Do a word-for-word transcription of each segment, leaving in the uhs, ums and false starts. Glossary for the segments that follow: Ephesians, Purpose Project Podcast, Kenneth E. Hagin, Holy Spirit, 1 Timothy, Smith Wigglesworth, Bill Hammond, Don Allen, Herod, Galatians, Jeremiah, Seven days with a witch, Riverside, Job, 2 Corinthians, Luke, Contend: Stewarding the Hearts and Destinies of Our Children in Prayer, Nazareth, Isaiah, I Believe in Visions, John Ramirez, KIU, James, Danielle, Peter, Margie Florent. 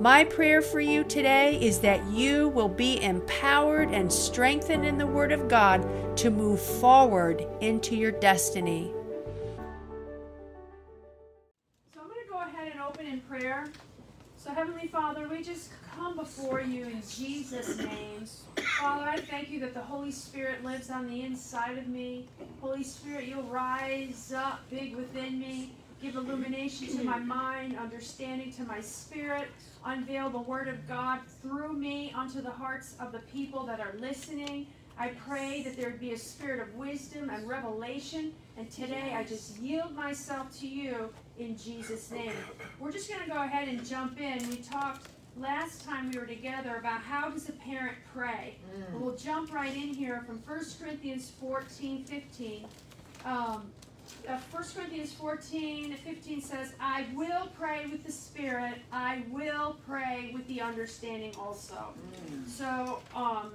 My prayer for you today is that you will be empowered and strengthened in the Word of God to move forward into your destiny. So I'm going to go ahead and open in prayer. So Heavenly Father, we just come before you in Jesus' name. Father, I thank you that the Holy Spirit lives on the inside of me. Holy Spirit, you'll rise up big within me. Give illumination to my mind, understanding to my spirit. Unveil the word of God through me onto the hearts of the people that are listening. I pray that there would be a spirit of wisdom and revelation. And today I just yield myself to you in Jesus' name. We're just going to go ahead and jump in. We talked last time we were together about how does a parent pray. Mm. We'll jump right in here from First Corinthians fourteen fifteen. Um, Uh, First Corinthians fourteen fifteen says, I will pray with the Spirit, I will pray with the understanding also. Mm. So um,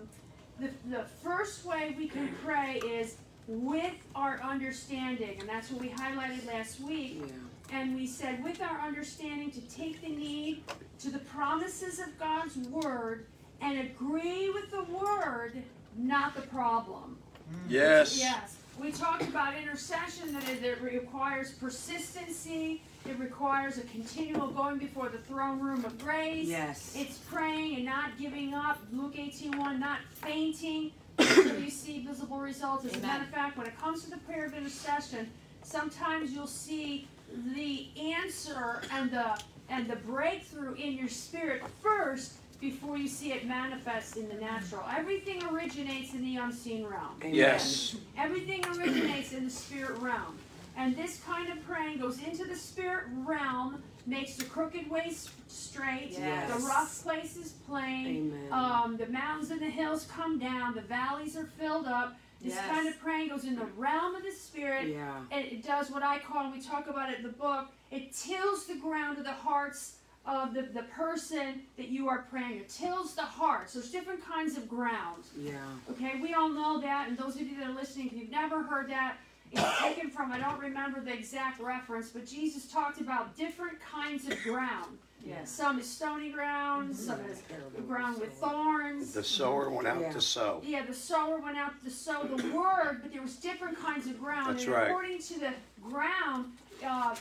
the, the first way we can pray is with our understanding, and that's what we highlighted last week. Yeah. And we said, with our understanding, to take the need to the promises of God's Word and agree with the Word, not the problem. Mm. Yes. Yes. We talked about intercession, that it, it requires persistency. It requires a continual going before the throne room of grace. Yes. It's praying and not giving up. Luke eighteen one, not fainting until you see visible results. As a matter of fact, when it comes to the prayer of intercession, sometimes you'll see the answer and the and the breakthrough in your spirit first before you see it manifest in the natural. Everything originates in the unseen realm. Amen. Yes. Everything originates in the spirit realm. And this kind of praying goes into the spirit realm, makes the crooked ways straight, yes. The rough places plain, um, the mountains and the hills come down, the valleys are filled up. This yes. kind of praying goes in the realm of the spirit. Yeah. It, it does what I call, and we talk about it in the book, it tills the ground of the hearts of the, the person that you are praying. It tills the hearts. There's different kinds of ground. Yeah. Okay, we all know that, and those of you that are listening, if you've never heard that, it's taken from, I don't remember the exact reference, but Jesus talked about different kinds of ground. Yeah. Some is stony ground, mm-hmm. some is ground with thorns. The sower went out yeah. to sow. Yeah, the sower went out to sow the word, but there was different kinds of ground. That's and right. According to the ground, Uh,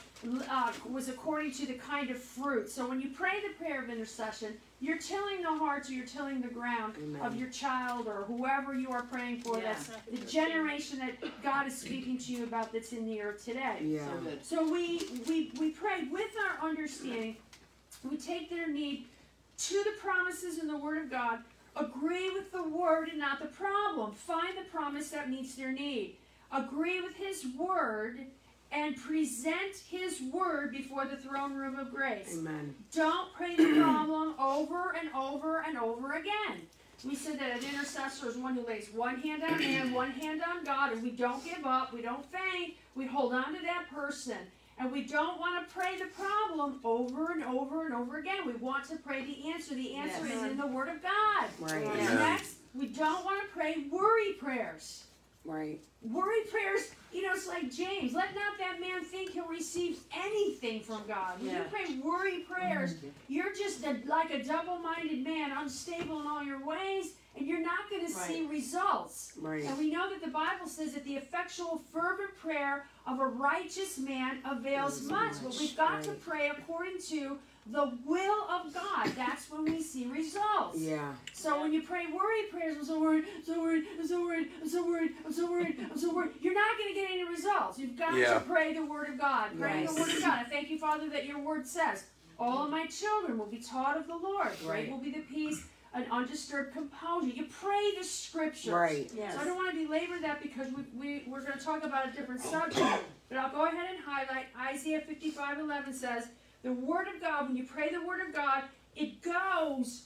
uh, was according to the kind of fruit. So when you pray the prayer of intercession, you're tilling the hearts or you're tilling the ground Amen. Of your child or whoever you are praying for. Yeah. That's the generation that God is speaking to you about that's in the earth today. Yeah. So, so we, we, we pray with our understanding. We take their need to the promises in the Word of God, agree with the Word and not the problem. Find the promise that meets their need. Agree with His Word and present His Word before the throne room of grace. Amen. Don't pray the problem over and over and over again. We said that an intercessor is one who lays one hand on man, one hand on God, and we don't give up, we don't faint, we hold on to that person. And we don't want to pray the problem over and over and over again. We want to pray the answer. The answer yes. is in the Word of God. Right. Yeah. Next, we don't want to pray worry prayers. Right. Worry prayers, you know, it's like James, let not that man think he'll receive anything from God. When yeah. you pray worry prayers, mm-hmm. you're just a, like a double-minded man, unstable in all your ways, and you're not going right. to see results. Right. And we know that the Bible says that the effectual, fervent prayer of a righteous man avails much. much. But we've got right. to pray according to the will of God. That's when we see results. Yeah. So when you pray worry prayers, I'm so worried, I'm so worried, I'm so worried, I'm so worried, I'm so worried, I'm so worried, you're not going to get any results. You've got yeah. to pray the Word of God. Pray nice. the Word of God. I thank you, Father, that your Word says, all of my children will be taught of the Lord. Right. Great will be the peace and undisturbed composure. You pray the Scriptures. Right. Yes. So I don't want to belabor that because we, we, we're going to talk about a different subject. But I'll go ahead and highlight Isaiah fifty-five eleven says, the Word of God, when you pray the Word of God, it goes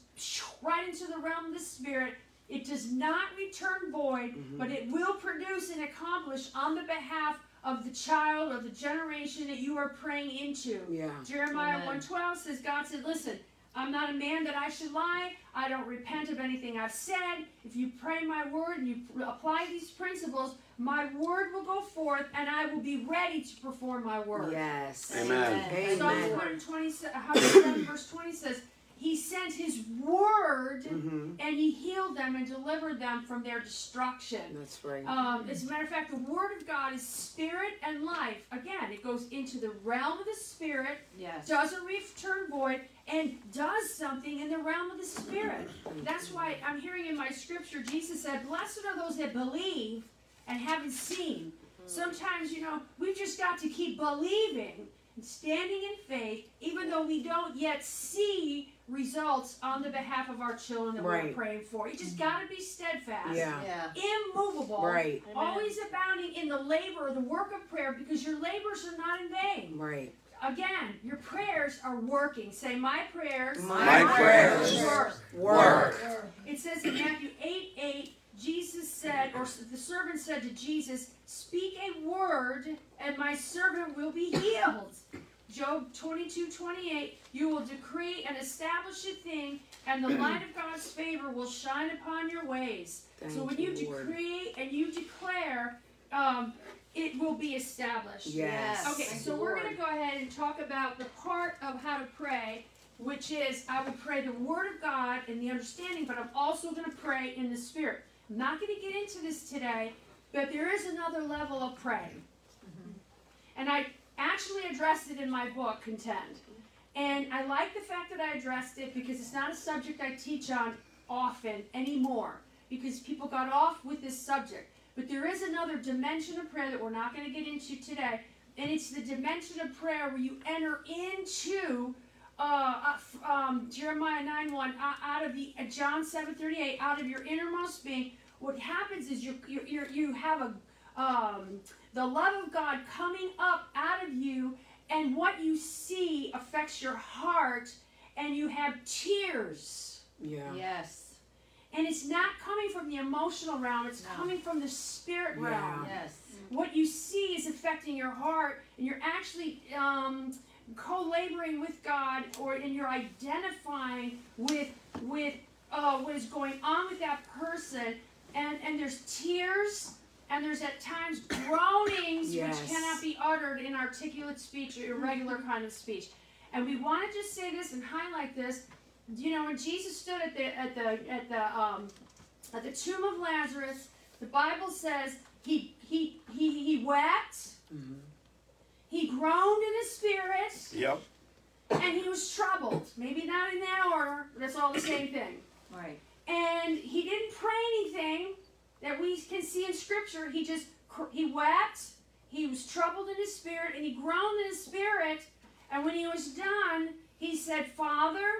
right into the realm of the Spirit. It does not return void, mm-hmm. but it will produce and accomplish on the behalf of the child or the generation that you are praying into. Yeah. Jeremiah one twelve says, God said, listen, I'm not a man that I should lie. I don't repent of anything I've said. If you pray my word and you apply these principles, my word will go forth and I will be ready to perform my word. Yes. Amen. Amen. Psalm one twenty-seven verse twenty says, He sent His word, mm-hmm. and He healed them and delivered them from their destruction. That's right. Um, as a matter of fact, the word of God is spirit and life. Again, it goes into the realm of the spirit, yes. doesn't return void, and does something in the realm of the spirit. That's why I'm hearing in my scripture, Jesus said, blessed are those that believe and haven't seen. Mm-hmm. Sometimes, you know, we've just got to keep believing and standing in faith, even though we don't yet see results on the behalf of our children that right. we're praying for. You just got to be steadfast, yeah. Yeah. immovable, right. always abounding in the labor or the work of prayer, because your labors are not in vain. Right. Again, your prayers are working. Say, my prayers, my, my prayers, prayers work. Work. Work. It says in Matthew eight eight, Jesus said, or the servant said to Jesus, speak a word and my servant will be healed. Job twenty-two twenty-eight, you will decree and establish a thing, and the light of God's favor will shine upon your ways. Thank so when you, you decree and you declare, um, it will be established. Yes. Okay, Thank so Lord. We're going to go ahead and talk about the part of how to pray, which is I would pray the Word of God and the understanding, but I'm also going to pray in the Spirit. I'm not going to get into this today, but there is another level of praying. Mm-hmm. And I... actually addressed it in my book, Contend. And I like the fact that I addressed it because it's not a subject I teach on often anymore because people got off with this subject. But there is another dimension of prayer that we're not going to get into today, and it's the dimension of prayer where you enter into uh, uh, um, Jeremiah nine one, uh, out of the uh, John seven thirty-eight, out of your innermost being. What happens is you you you have a Um, the love of God coming up out of you, and what you see affects your heart, and you have tears. Yeah. Yes. And it's not coming from the emotional realm, it's no. coming from the spirit yeah. realm. Yes. What you see is affecting your heart, and you're actually um, co-laboring with God, or and you're identifying with with uh, what is going on with that person, and, and there's tears. And there's at times groanings yes. which cannot be uttered in articulate speech or irregular kind of speech. And we want to just say this and highlight this. You know, when Jesus stood at the at the at the um, at the tomb of Lazarus, the Bible says he he he he wept, mm-hmm. he groaned in his spirit, yep. and he was troubled. Maybe not in that order, but it's all the same thing. Right. And he didn't pray anything that we can see in Scripture. He just, he wept, he was troubled in his spirit, and he groaned in his spirit, and when he was done, he said, Father,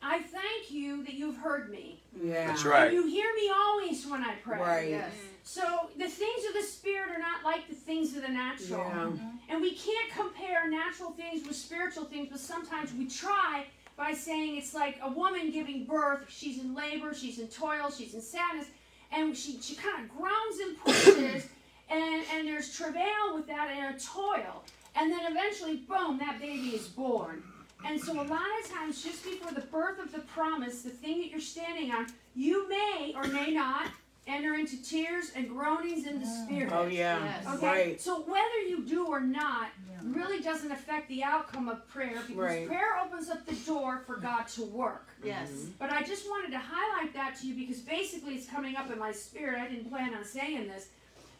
I thank you that you've heard me. Yeah. That's right. And you hear me always when I pray. Right. Yes. So the things of the spirit are not like the things of the natural. Yeah. Mm-hmm. And we can't compare natural things with spiritual things, but sometimes we try by saying it's like a woman giving birth. She's in labor, she's in toil, she's in sadness. And she, she kind of groans and pushes, and, and there's travail with that and a toil. And then eventually, boom, that baby is born. And so a lot of times, just before the birth of the promise, the thing that you're standing on, you may or may not enter into tears and groanings in the spirit. Oh, yeah. Yes. Okay? Right. So whether you do or not really doesn't affect the outcome of prayer, because right. prayer opens up the door for God to work. Yes. Mm-hmm. But I just wanted to highlight that to you because basically it's coming up in my spirit. I didn't plan on saying this.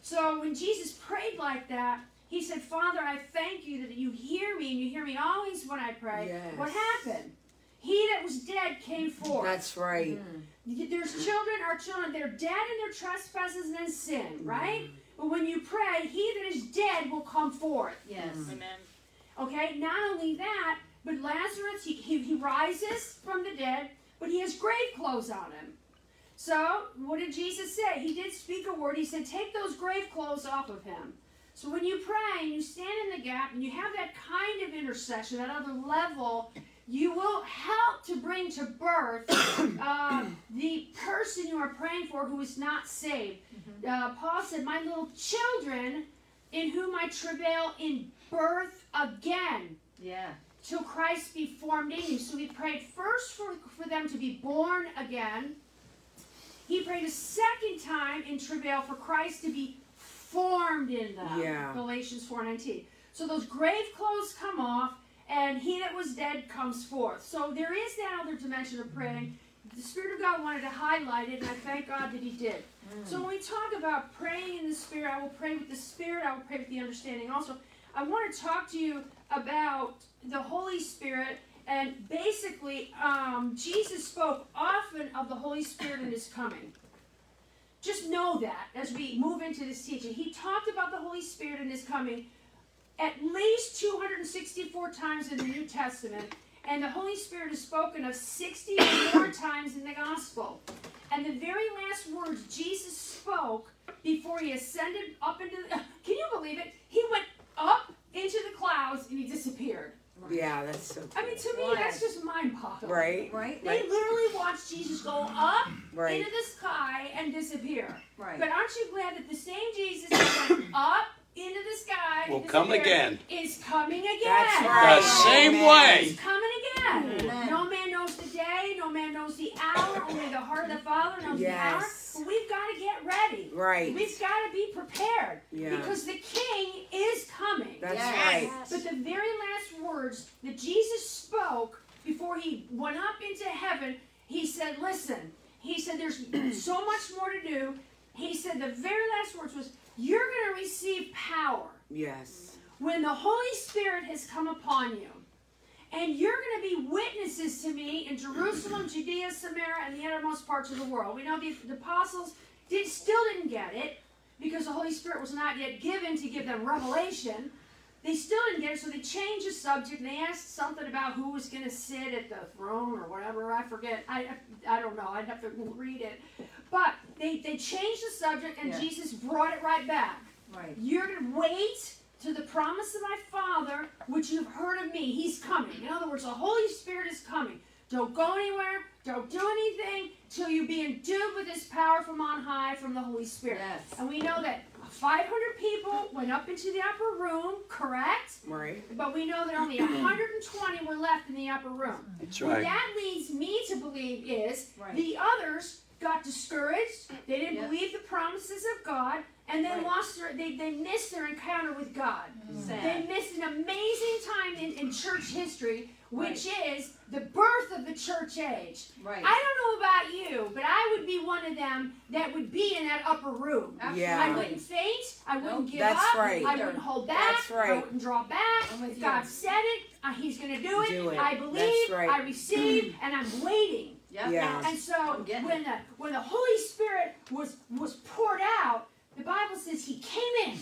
So when Jesus prayed like that, he said, Father, I thank you that you hear me and you hear me always when I pray. Yes. What happened? He that was dead came forth. That's right. Mm. There's children, our children, they're dead in their trespasses and sin, right? Mm. But when you pray, he that is dead will come forth. Yes. Mm. Amen. Okay, not only that, but Lazarus, he, he, he rises from the dead, but he has grave clothes on him. So, what did Jesus say? He did speak a word. He said, take those grave clothes off of him. So when you pray and you stand in the gap and you have that kind of intercession, that other level, you will help to bring to birth uh, the person you are praying for who is not saved. Mm-hmm. Uh, Paul said, my little children, in whom I travail in birth again. Yeah. Till Christ be formed in you. So he prayed first for, for them to be born again. He prayed a second time in travail for Christ to be formed in them. Yeah. Galatians four nineteen. So those grave clothes come off, and he that was dead comes forth. So there is that other dimension of praying. The Spirit of God wanted to highlight it, and I thank God that he did. Mm. So when we talk about praying in the Spirit, I will pray with the Spirit, I will pray with the understanding also. I want to talk to you about the Holy Spirit, and basically um, Jesus spoke often of the Holy Spirit and his coming. Just know that as we move into this teaching. He talked about the Holy Spirit and his coming at least two hundred sixty-four times in the New Testament, and the Holy Spirit is spoken of sixty-four times in the Gospel. And the very last words Jesus spoke before he ascended up into the... Can you believe it? He went up into the clouds and he disappeared. Right. Yeah, that's so cool. I mean, to me, that's just mind-boggling. Right. Right. They right. literally watched Jesus go up right. into the sky and disappear. Right. But aren't you glad that the same Jesus that went up into the sky will come again is coming again. That's right. The same Amen. Way. He's coming again. Amen. No man knows the day. No man knows the hour. Only the heart of the Father knows yes. the hour. But we've got to get ready. Right. We've got to be prepared yeah. because the King is coming. That's yes. right. Yes. But the very last words that Jesus spoke before he went up into heaven, he said, listen, he said, there's so much more to do. He said the very last words was, you're going to receive power. Yes. When the Holy Spirit has come upon you. And you're going to be witnesses to me in Jerusalem, Judea, Samaria, and the uttermost parts of the world. We know the, the apostles did, still didn't get it because the Holy Spirit was not yet given to give them revelation. They still didn't get it, so they changed the subject, and they asked something about who was going to sit at the throne or whatever. I forget. I, I don't know. I'd have to read it. But they, they changed the subject, and yeah. Jesus brought it right back. Right. You're going to wait to the promise of my Father, which you've heard of me. He's coming. In other words, the Holy Spirit is coming. Don't go anywhere. Don't do anything till you're being endued with this power from on high from the Holy Spirit. Yes. And we know that five hundred people went up into the upper room, correct? Right. But we know that only one hundred twenty were left in the upper room. That's right. What that leads me to believe is right. the others got discouraged. They didn't yep. believe the promises of God. And they right. lost their, they, they missed their encounter with God. Mm. They missed an amazing time in, in church history, which right. is the birth of the church age. Right. I don't know about you, but I would be one of them that would be in that upper room. Yeah. I wouldn't faint. I wouldn't nope. give That's up. Right. I wouldn't hold back. That's right. I wouldn't draw back. If God said it, uh, he's going to do it. do it. I believe, right. I receive, and I'm waiting. Yep. Yeah. And, and so when the, when the Holy Spirit was, was poured out, the Bible says he came in.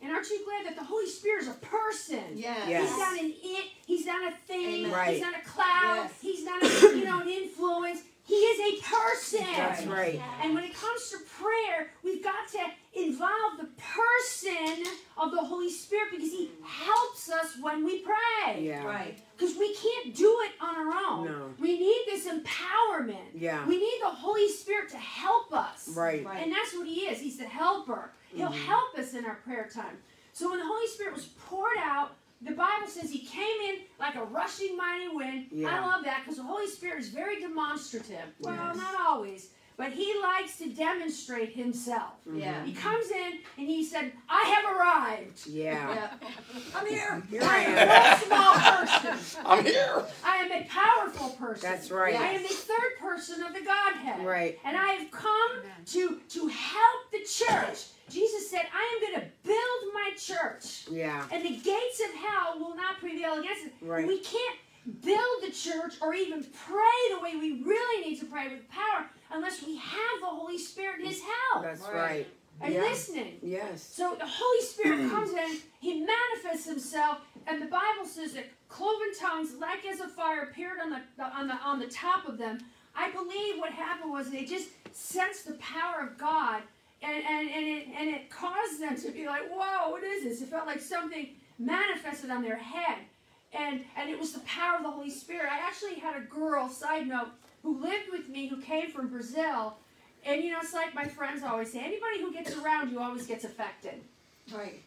And aren't you glad that the Holy Spirit is a person? Yes. yes. He's not an it. He's not a thing. Right. He's not a cloud. Yes. He's not a, you know, an influence. He is a person. That's right. And when it comes to prayer, we've got to involve the person of the Holy Spirit because he helps us when we pray. Yeah. Right. Because we can't do it on our own. No. We need this empowerment. Yeah. We need the Holy Spirit to help us. Right. right. And that's what he is. He's the helper. He'll mm-hmm. help us in our prayer time. So when the Holy Spirit was poured out, the Bible says he came in like a rushing mighty wind. Yeah. I love that because the Holy Spirit is very demonstrative. Well, yes. not always, but he likes to demonstrate himself. Yeah. He comes in and he said, I have arrived. Yeah. yeah. I'm here. Here I am. I am a small person. I'm here. I am a powerful person. That's right. I am the third person of the Godhead. Right. And I have come to, to help the church. Jesus said, I am going to build my church. Yeah. And the gates of hell will not prevail against it. Right. We can't build the church or even pray the way we really need to pray with power unless we have the Holy Spirit and his help. That's right. right. Are you yeah. listening? Yes. So the Holy Spirit comes in, he manifests himself, and the Bible says that cloven tongues, like as a fire, appeared on the on the on the top of them. I believe what happened was they just sensed the power of God. And, and, and, it, and it caused them to be like, whoa, what is this? It felt like something manifested on their head. And, and it was the power of the Holy Spirit. I actually had a girl, side note, who lived with me, who came from Brazil. And, you know, it's like my friends always say, anybody who gets around you always gets affected. Right.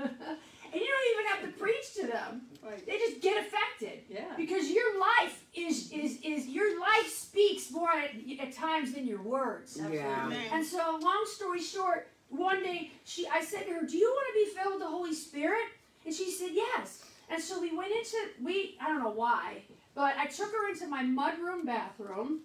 And you don't even have to preach to them. Right. They just get affected. Yeah. Because your life is is is your life speaks more at, at times than your words. Absolutely. Yeah. And so, long story short, one day she I said to her, "Do you want to be filled with the Holy Spirit?" And she said, "Yes." And so we went into we I don't know why, but I took her into my mudroom bathroom,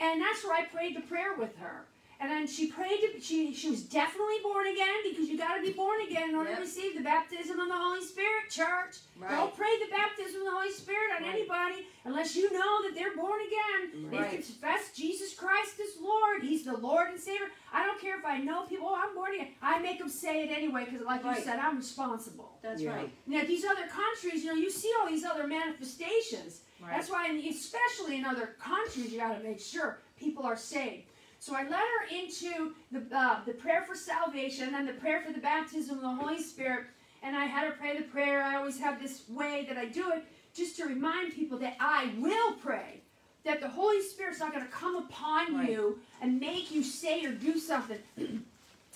and that's where I prayed the prayer with her. And then she prayed, to, she she was definitely born again, because you got to be born again in order yep. to receive the baptism of the Holy Spirit, church. Right. Don't pray the baptism of the Holy Spirit on right. anybody unless you know that they're born again. Right. They confess Jesus Christ as Lord. He's the Lord and Savior. I don't care if I know people, oh, I'm born again. I make them say it anyway, because like right. you said, I'm responsible. That's yeah. right. Now, these other countries, you know, you see all these other manifestations. Right. That's why, in, especially in other countries, you got to make sure people are saved. So I led her into the uh, the prayer for salvation and the prayer for the baptism of the Holy Spirit. And I had her pray the prayer. I always have this way that I do it just to remind people that I will pray. That the Holy Spirit's not going to come upon right. you and make you say or do something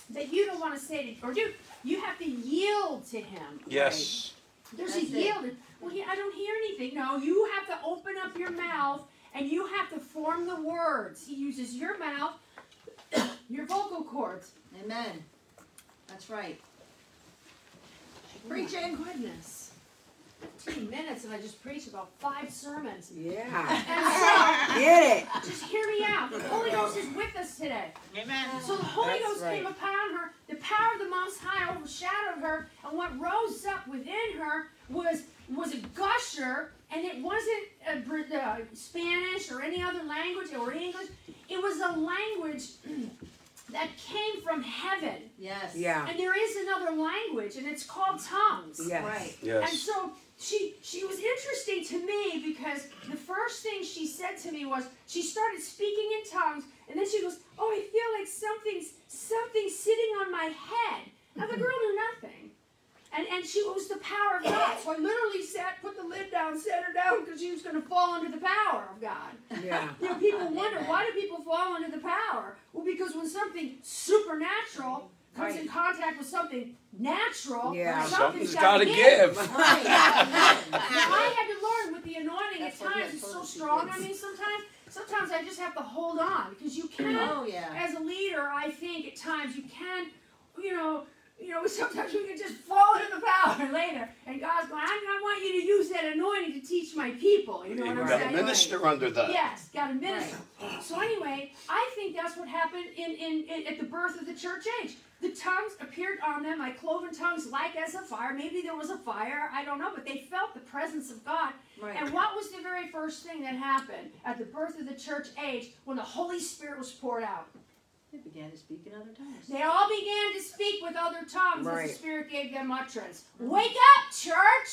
that you don't want to say or do. You have to yield to Him. Yes. Right? There's That's a yield. It. Well, yeah, I don't hear anything. No, you have to open up your mouth. And you have to form the words. He uses your mouth, your vocal cords. Amen. That's right. Preaching. Oh goodness. fifteen minutes and I just preached about five sermons. Yeah. And so, get it. Just hear me out. The Holy Ghost is with us today. Amen. So the Holy That's Ghost right. came upon her. The power of the Most High overshadowed her. And what rose up within her was, was a gusher. And it wasn't a, uh, Spanish or any other language or English. It was a language that came from heaven. Yes. Yeah. And there is another language, and it's called tongues. Yes. Right. Yes. And so she she was interesting to me, because the first thing she said to me was, she started speaking in tongues, and then she goes, "Oh, I feel like something's something's sitting on my head." Now the girl knew nothing. And and she was the power of God. So I literally sat, put the lid down, set her down, because she was going to fall under the power of God. Yeah. You know, people wonder, why do people fall under the power? Well, because when something supernatural comes right. in contact with something natural, yeah. something's, something's got to give. give. Right. I had to learn with the anointing That's at times. It's so strong. I mean, sometimes sometimes I just have to hold on, because you can, oh, yeah. as a leader, I think at times you can, you know, You know, sometimes we can just fall into the power later. And God's going, I want you to use that anointing to teach my people. You know what I'm saying? You've got to minister under that. Yes, got to minister. Right. So anyway, I think that's what happened in, in, in at the birth of the church age. The tongues appeared on them, like cloven tongues, like as a fire. Maybe there was a fire, I don't know, but they felt the presence of God. Right. And what was the very first thing that happened at the birth of the church age when the Holy Spirit was poured out? They began to speak in other tongues. They all began to speak with other tongues right. as the Spirit gave them utterance. Wake up, church!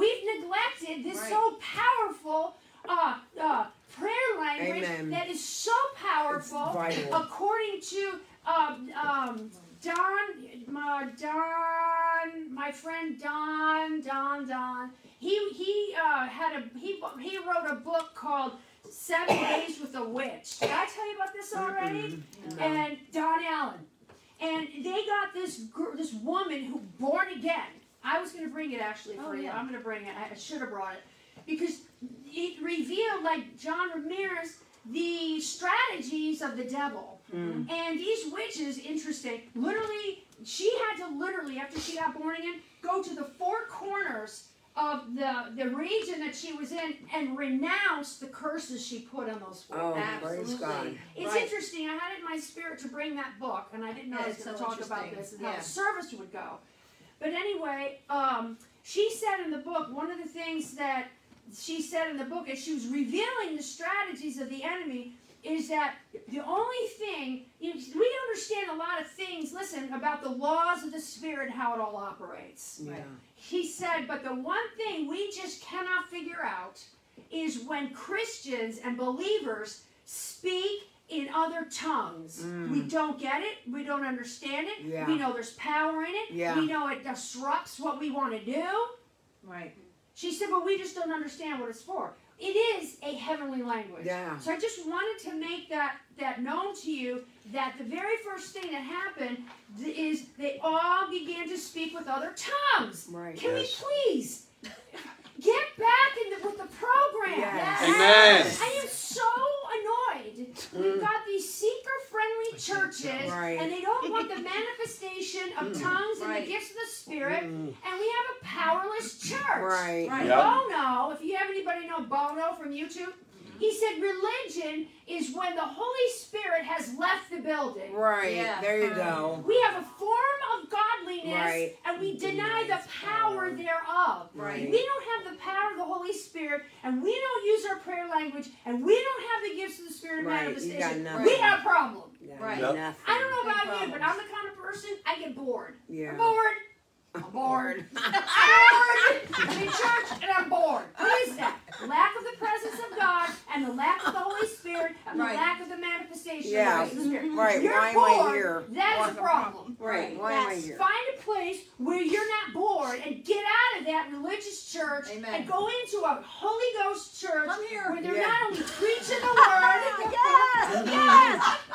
We've neglected this right. so powerful uh, uh, prayer language Amen. That is so powerful. According to um, um, Don, my Don, my friend Don, Don, Don, he he uh, had a he he wrote a book called Seven Days with a Witch. Did I tell you about this already? Mm-hmm. No. And Don Allen. And they got this girl, this woman who born again. I was going to bring it actually for oh, you. Yeah. I'm going to bring it. I should have brought it. Because it revealed, like John Ramirez, the strategies of the devil. Mm. And these witches, interesting, literally, she had to literally, after she got born again, go to the four corners of the, the region that she was in and renounced the curses she put on those folk. Oh, absolutely. Praise God. It's right. interesting. I had it in my spirit to bring that book, and I didn't know yeah, I was going to so talk about this and yeah. how the service would go. But anyway, um, she said in the book, one of the things that she said in the book as she was revealing the strategies of the enemy is that the only thing, you know, we understand a lot of things, listen, about the laws of the Spirit and how it all operates. Yeah. Right? He said, but the one thing we just cannot figure out is when Christians and believers speak in other tongues. Mm. We don't get it. We don't understand it. Yeah. We know there's power in it. Yeah. We know it disrupts what we want to do. Right. She said, but we just don't understand what it's for. it is a heavenly language. Yeah. So I just wanted to make that, that known to you, that the very first thing that happened is they all began to speak with other tongues. Right. Can yes. we please get back in the, with the program? Yes. Yes. Amen. I am so annoyed. We've got these seeker-friendly churches, right. and they don't want the manifestation of tongues and right. the gifts of the Spirit, mm. and we have a powerless church. Right. right. Yep. Bono, if you have anybody know Bono from YouTube, he said religion is when the Holy Spirit has left the building. Right. Yeah. There you go. We have a form of godliness, right. and we deny the power thereof. Right. We don't have the power of the Holy Spirit, and we don't use our prayer language, and we don't have the gifts of the Spirit right. manifestation. We have a problem. Yeah. Right. Yep. I don't know about you, but I'm the kind of person, I get bored. Yeah. I'm bored. I'm bored. I'm bored. I'm in church and I'm bored. What is that? Lack of the presence of God and the lack of the Holy Spirit and right. the lack of the manifestation yeah. of the Spirit. Right. You're Why bored. Am I here? That is a problem. Right. Why That's, am I here? Find a place where you're not bored and get out of that religious church Amen. And go into a Holy Ghost church where they're yeah. not only preaching the word. yes.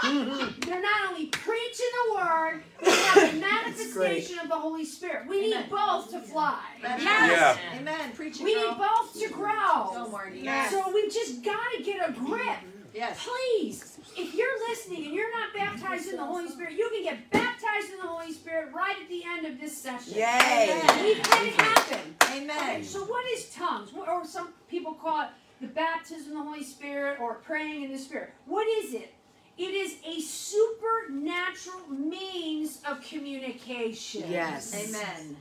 Yes. They're not only preaching the word, but have the manifestation of the Holy Spirit. We Amen. Need both to fly. Yes. yes. Yeah. Amen. Preach it, we girl. Need both to grow. Go, Margie. Yes. So we just got to get a grip. Yes. Please, if you're listening and you're not baptized in the Holy Spirit, you can get baptized in the Holy Spirit right at the end of this session. Yay. Amen. We can happen. Amen. Okay, so what is tongues? Or some people call it the baptism in the Holy Spirit or praying in the Spirit. What is it? It is a supernatural means of communication. Yes. Amen.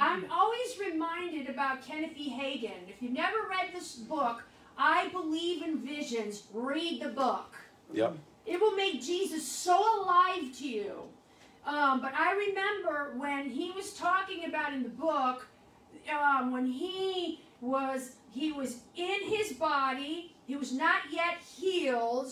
I'm always reminded about Kenneth E. Hagin. If you've never read this book, I Believe in Visions, read the book. Yep. It will make Jesus so alive to you. Um, but I remember when he was talking about in the book, um, when he was he was in his body, he was not yet healed,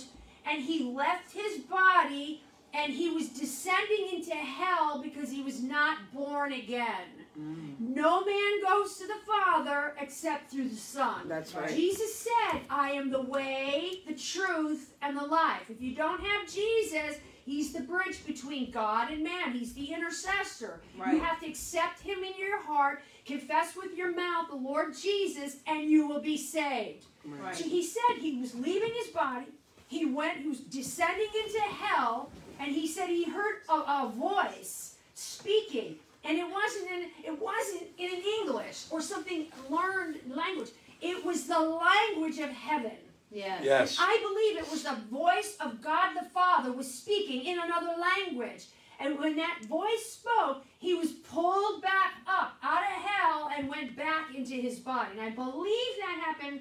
and he left his body, and he was descending into hell because he was not born again. Mm. No man goes to the Father except through the Son. That's right. Jesus said, I am the way, the truth, and the life. If you don't have Jesus, he's the bridge between God and man. He's the intercessor. Right. You have to accept him in your heart, confess with your mouth the Lord Jesus, and you will be saved. Right. So he said he was leaving his body. He went, he was descending into hell, and he said he heard a, a voice speaking, and it wasn't in it wasn't in English or something learned language. It was the language of heaven. Yes. yes. I believe it was the voice of God the Father was speaking in another language. And when that voice spoke, he was pulled back up out of hell and went back into his body. And I believe that happened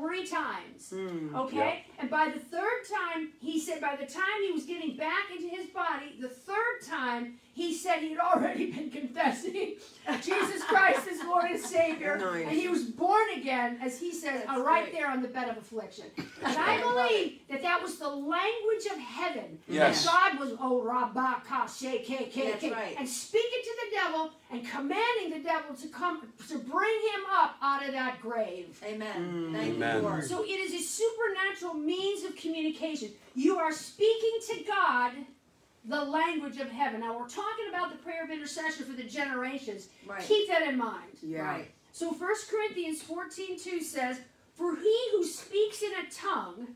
Three times, mm, okay? Yep. And by the third time, he said by the time he was getting back into his body, the third time, he said he had already been confessing Jesus Christ as Lord and Savior, nice. And he was born again, as he says, uh, right great. There on the bed of affliction. And I believe that that was the language of heaven. Yes. God was, oh, Rabbah, Ka, She, Ke, Ke, Ke, right. and speaking to the devil and commanding the devil to come, to bring him up out of that grave. Amen. Mm. Thank Amen. So it is a supernatural means of communication. You are speaking to God the language of heaven. Now we're talking about the prayer of intercession for the generations. Right. Keep that in mind. Yeah. Right. So First Corinthians fourteen two says, for he who speaks in a tongue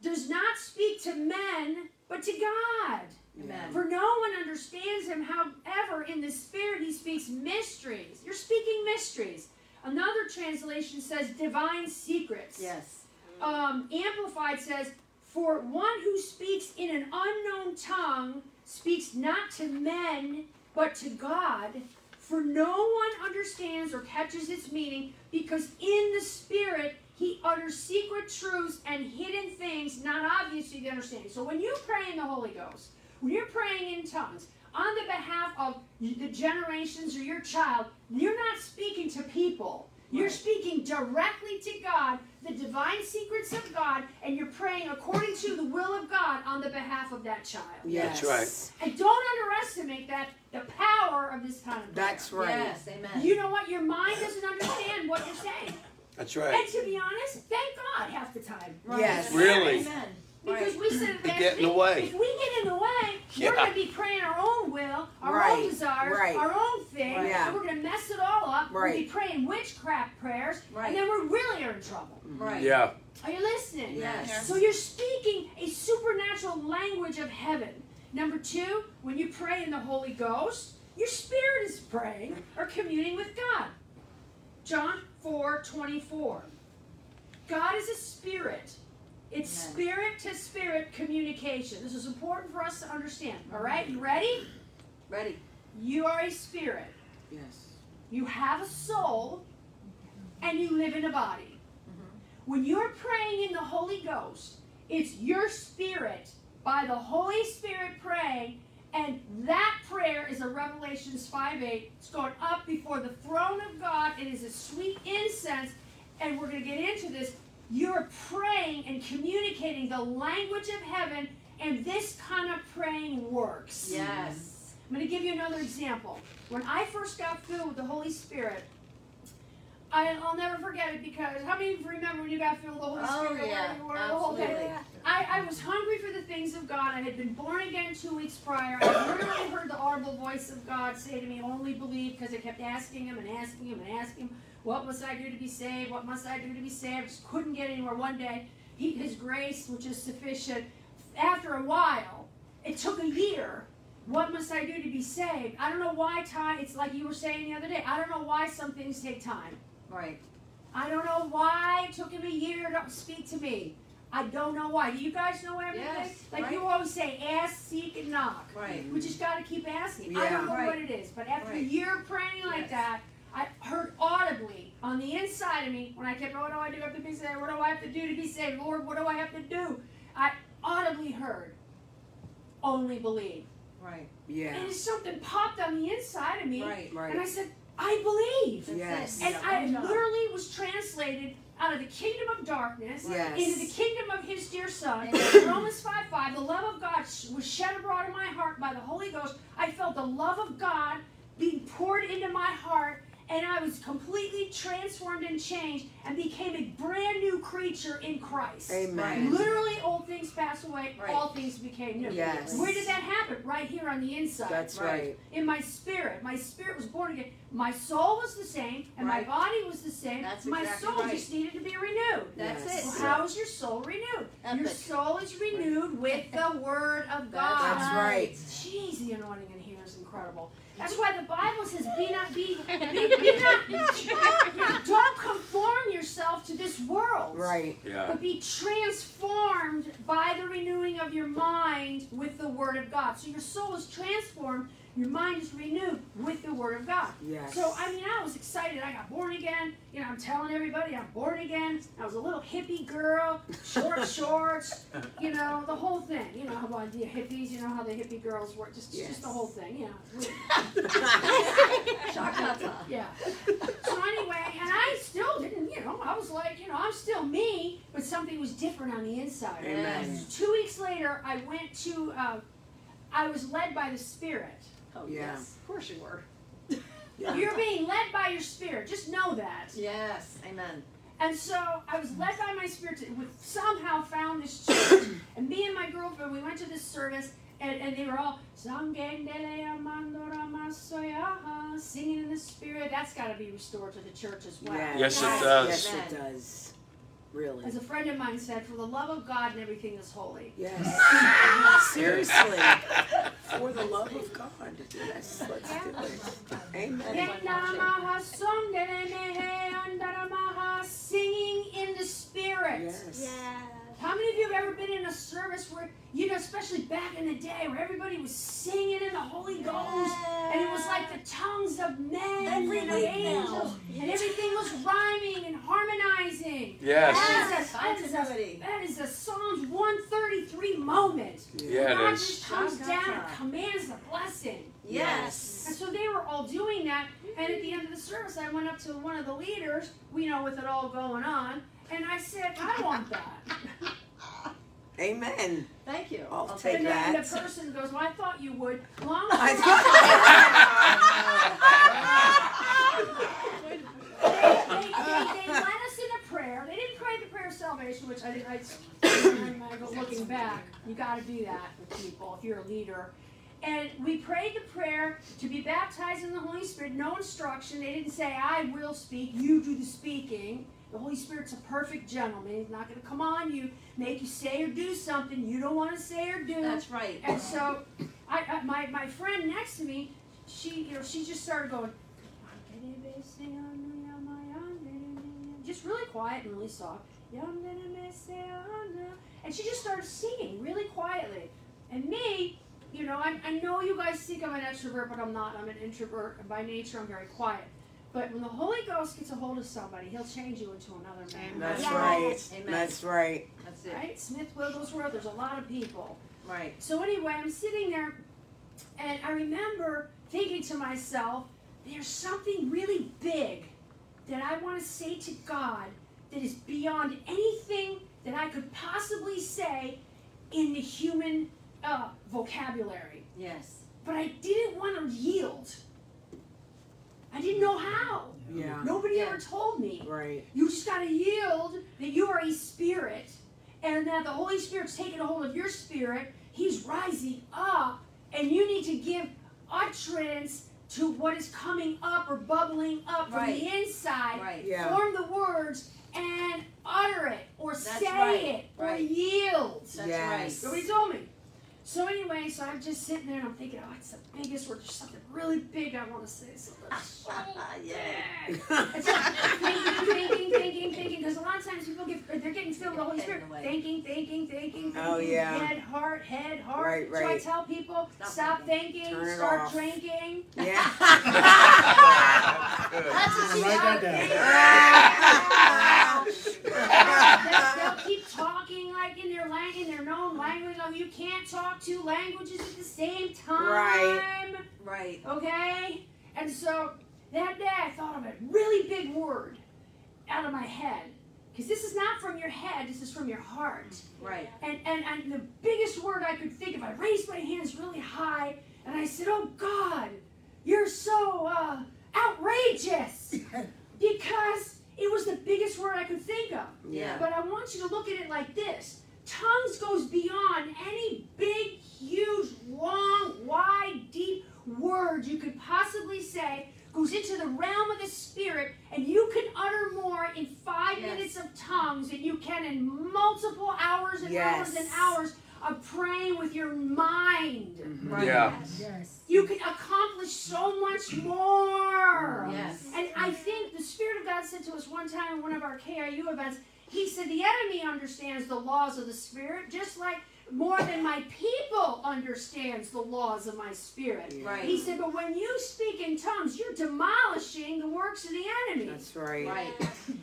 does not speak to men, but to God. Amen. For no one understands him. However, in the Spirit he speaks mysteries. You're speaking mysteries. Another translation says divine secrets. Yes. Um, Amplified says, for one who speaks in an unknown tongue speaks not to men, but to God, for no one understands or catches its meaning, because in the Spirit he utters secret truths and hidden things not obvious to the understanding. So when you pray in the Holy Ghost, when you're praying in tongues, on the behalf of the generations or your child, you're not speaking to people. You're right. speaking directly to God, the divine secrets of God, and you're praying according to the will of God on the behalf of that child. Yes. That's right. And don't underestimate that, the power of this kind of prayer. That's right. Yes, amen. You know what? Your mind doesn't understand what you're saying. That's right. And to be honest, thank God half the time. Right? Yes. Really. Amen. Because right. we said that get in the way. If we get in the way, yeah. we're going to be praying our own will, our right. own desires, right. our own thing, right. and we're going to mess it all up. Right. We'll be praying witchcraft prayers, right. and then we really are in trouble. Right. Yeah. Are you listening? Yes. So you're speaking a supernatural language of heaven. Number two, when you pray in the Holy Ghost, your spirit is praying or communing with God. John four twenty-four. God is a spirit. It's spirit-to-spirit communication. This is important for us to understand. All right? You ready? Ready. You are a spirit. Yes. You have a soul, and you live in a body. Mm-hmm. When you're praying in the Holy Ghost, it's your spirit by the Holy Spirit praying, and that prayer is a Revelations five eight. It's going up before the throne of God. It is a sweet incense, and we're going to get into this. You're praying and communicating the language of heaven, and this kind of praying works. Yes. I'm going to give you another example. When I first got filled with the Holy Spirit, I, I'll never forget it because how many of you remember when you got filled with the Holy oh, Spirit? Yeah, or, or, absolutely. The whole thing? I, I was hungry for the things of God. I had been born again two weeks prior. I literally heard the audible voice of God say to me, only believe, because I kept asking him and asking him and asking him. What must I do to be saved? What must I do to be saved? I just couldn't get anywhere. One day, he, his grace, which is sufficient, after a while, it took a year. What must I do to be saved? I don't know why time, it's like you were saying the other day, I don't know why some things take time. Right. I don't know why it took him a year to speak to me. I don't know why. Do you guys know what I'm saying? Yes, like right. you always say, ask, seek, and knock. Right. We just got to keep asking. Yeah, I don't know right. what it is, but after right. a year praying like yes. that, I heard audibly on the inside of me when I kept, oh, what do I do to be saved? What do I have to do to be saved? Lord, what do I have to do? I audibly heard, only believe. Right. Yeah. And something popped on the inside of me. Right, right. And I said, I believe. Yes. And I literally was translated out of the kingdom of darkness yes. into the kingdom of his dear son. Romans five five, the love of God was shed abroad in my heart by the Holy Ghost. I felt the love of God being poured into my heart. And I was completely transformed and changed and became a brand new creature in Christ. Amen. Literally, old things pass away, right. all things became new. Yes. Where did that happen? Right here on the inside. That's right. right. In my spirit. My spirit was born again. My soul was the same, and right. my body was the same. That's my exactly soul right. just needed to be renewed. That's yes. it. Well, how is your soul renewed? Epic. Your soul is renewed with the Word of God. That's right. Jeez, the anointing in here is incredible. That's why the Bible says, be not, be, be, be not, don't conform yourself to this world. Right. Yeah. But be transformed by the renewing of your mind with the Word of God. So your soul is transformed, your mind is renewed with the Word of God. Yes. So, I mean, I was excited. I got born again. You know, I'm telling everybody I'm born again. I was a little hippie girl, short shorts, you know, the whole thing. You know, well, the hippies, you know how the hippie girls work. Just yes. just the whole thing, you know. Yeah. So anyway, and I still didn't, you know, I was like, you know, I'm still me, but something was different on the inside. Amen. So two weeks later, I went to, uh, I was led by the Spirit. Oh, yeah. Yes. Of course you were. Yeah. You're being led by your spirit. Just know that. Yes. Amen. And so I was led by my spirit to, we somehow found this church. And me and my girlfriend, we went to this service, and, and they were all singing in the spirit. That's got to be restored to the church as well. Yes, yes it does. Yes, it does. Really. As a friend of mine said, for the love of God and everything is holy. Yes. Seriously. For the love of God. Yes. Let's do it. Amen. Singing in the Spirit. Yes. Yeah. How many of you have ever been in a service where, you know, especially back in the day, where everybody was singing in the Holy Ghost, yeah. and it was like the tongues of men and angels, yeah. and everything was rhyming and harmonizing. Yes. yes. That, is a, that is a Psalms one thirty-three moment. Yeah, God just comes down and commands the blessing. Yes. And so they were all doing that, and at the end of the service, I went up to one of the leaders, we know with it all going on, and I said, I want that. Amen. Thank you. I'll, I'll take and that. And the person goes, well, I thought you would. Well, I thought you would. They, they, they, they let us in back. You got to do that with people if you're a leader. And we prayed the prayer to be baptized in the Holy Spirit. No instruction. They didn't say, I will speak. You do the speaking. The Holy Spirit's a perfect gentleman. He's not going to come on you, make you say or do something you don't want to say or do. That's right. And so I, I, my, my friend next to me, she you know, she just started going, just really quiet and really soft. And she just started singing really quietly. And me, you know, I, I know you guys think I'm an extrovert, but I'm not. I'm an introvert. By nature, I'm very quiet. But when the Holy Ghost gets a hold of somebody, he'll change you into another man. That's yeah. right. Amen. That's right. That's it. Right? Smith Wigglesworth, there's a lot of people. Right. So anyway, I'm sitting there, and I remember thinking to myself, there's something really big that I want to say to God that is beyond anything that I could possibly say in the human uh, vocabulary. Yes. But I didn't want to yield. I didn't know how. Yeah. Nobody yeah. ever told me. Right. You just got to yield that you are a spirit and that the Holy Spirit's taking a hold of your spirit. He's rising up and you need to give utterance to what is coming up or bubbling up right. from the inside. Right. Yeah. Form the words and utter it or That's say right. it or right. yield. That's yes. right. Nobody told me. So anyway, so I'm just sitting there and I'm thinking, oh, it's the biggest word. There's something really big I want to say. Something so yeah. And so thinking, thinking, thinking, thinking. Because a lot of times people get, they're getting filled with the Holy Spirit. Thinking, thinking, thinking, thinking. Oh, yeah. Head, heart, head, heart. Right, right. So I tell people, stop, stop thinking, thinking start off. Drinking. Yeah. That's what you got to do. They'll keep talking like in their language, in their known language. Oh, you can't talk two languages at the same time. Right. Right. Okay? And so that day I thought of a really big word out of my head. Because this is not from your head, this is from your heart. Right. And, and and the biggest word I could think of, I raised my hands really high and I said, oh God, you're so uh, outrageous. Because it was the biggest word I could think of. Yeah. But I want you to look at it like this. Tongues goes beyond any big, huge, long, wide, deep word you could possibly say, goes into the realm of the spirit, and you can utter more in five yes. minutes of tongues than you can in multiple hours and yes. hours and hours of praying with your mind. Mm-hmm. Right? Yeah. Yes. You can accomplish so much more. Yes. And I think the Spirit of God said to us one time in one of our K I U events, He said, the enemy understands the laws of the Spirit, just like more than my people understands the laws of my Spirit. Right. He said, but when you speak in tongues, you're demolishing the works of the enemy. That's right. Right.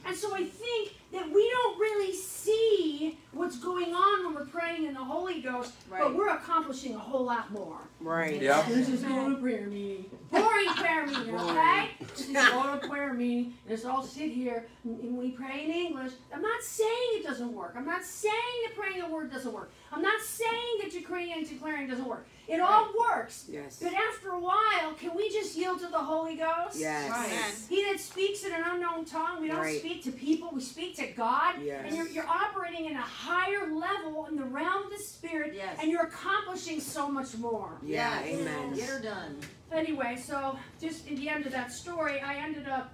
And so I think that we don't really see what's going on when we're praying in the Holy Ghost, right. but we're accomplishing a whole lot more. Right. Yep. This is not a prayer meeting. Boring prayer meeting, okay? This is not a prayer meeting. Let's all sit here and we pray in English. I'm not saying it doesn't work. I'm not saying that praying the word doesn't work. I'm not saying that decreeing and declaring doesn't work. It right. all works. Yes. But after a while, can we just yield to the Holy Ghost? Yes. Right. He that speaks in an unknown tongue, we don't right. speak to people, we speak to God, yes. and you're, you're operating in a higher level in the realm of the Spirit, yes. and you're accomplishing so much more. Yeah, yes. Amen. Get her done. Anyway, so just at the end of that story, I ended up,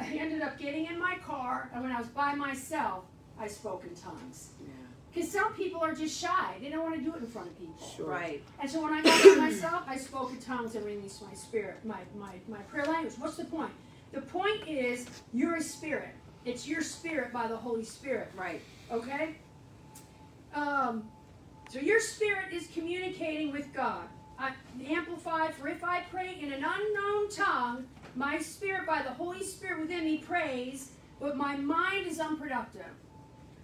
I ended up getting in my car, and when I was by myself, I spoke in tongues. Yeah. Because some people are just shy; they don't want to do it in front of people. Sure. Right. And so when I got by myself, I spoke in tongues and released my spirit, my my my prayer language. What's the point? The point is, you're a spirit. It's your spirit by the Holy Spirit. Right. Okay? Um, so your spirit is communicating with God. I amplify, for if I pray in an unknown tongue, my spirit by the Holy Spirit within me prays, but my mind is unproductive.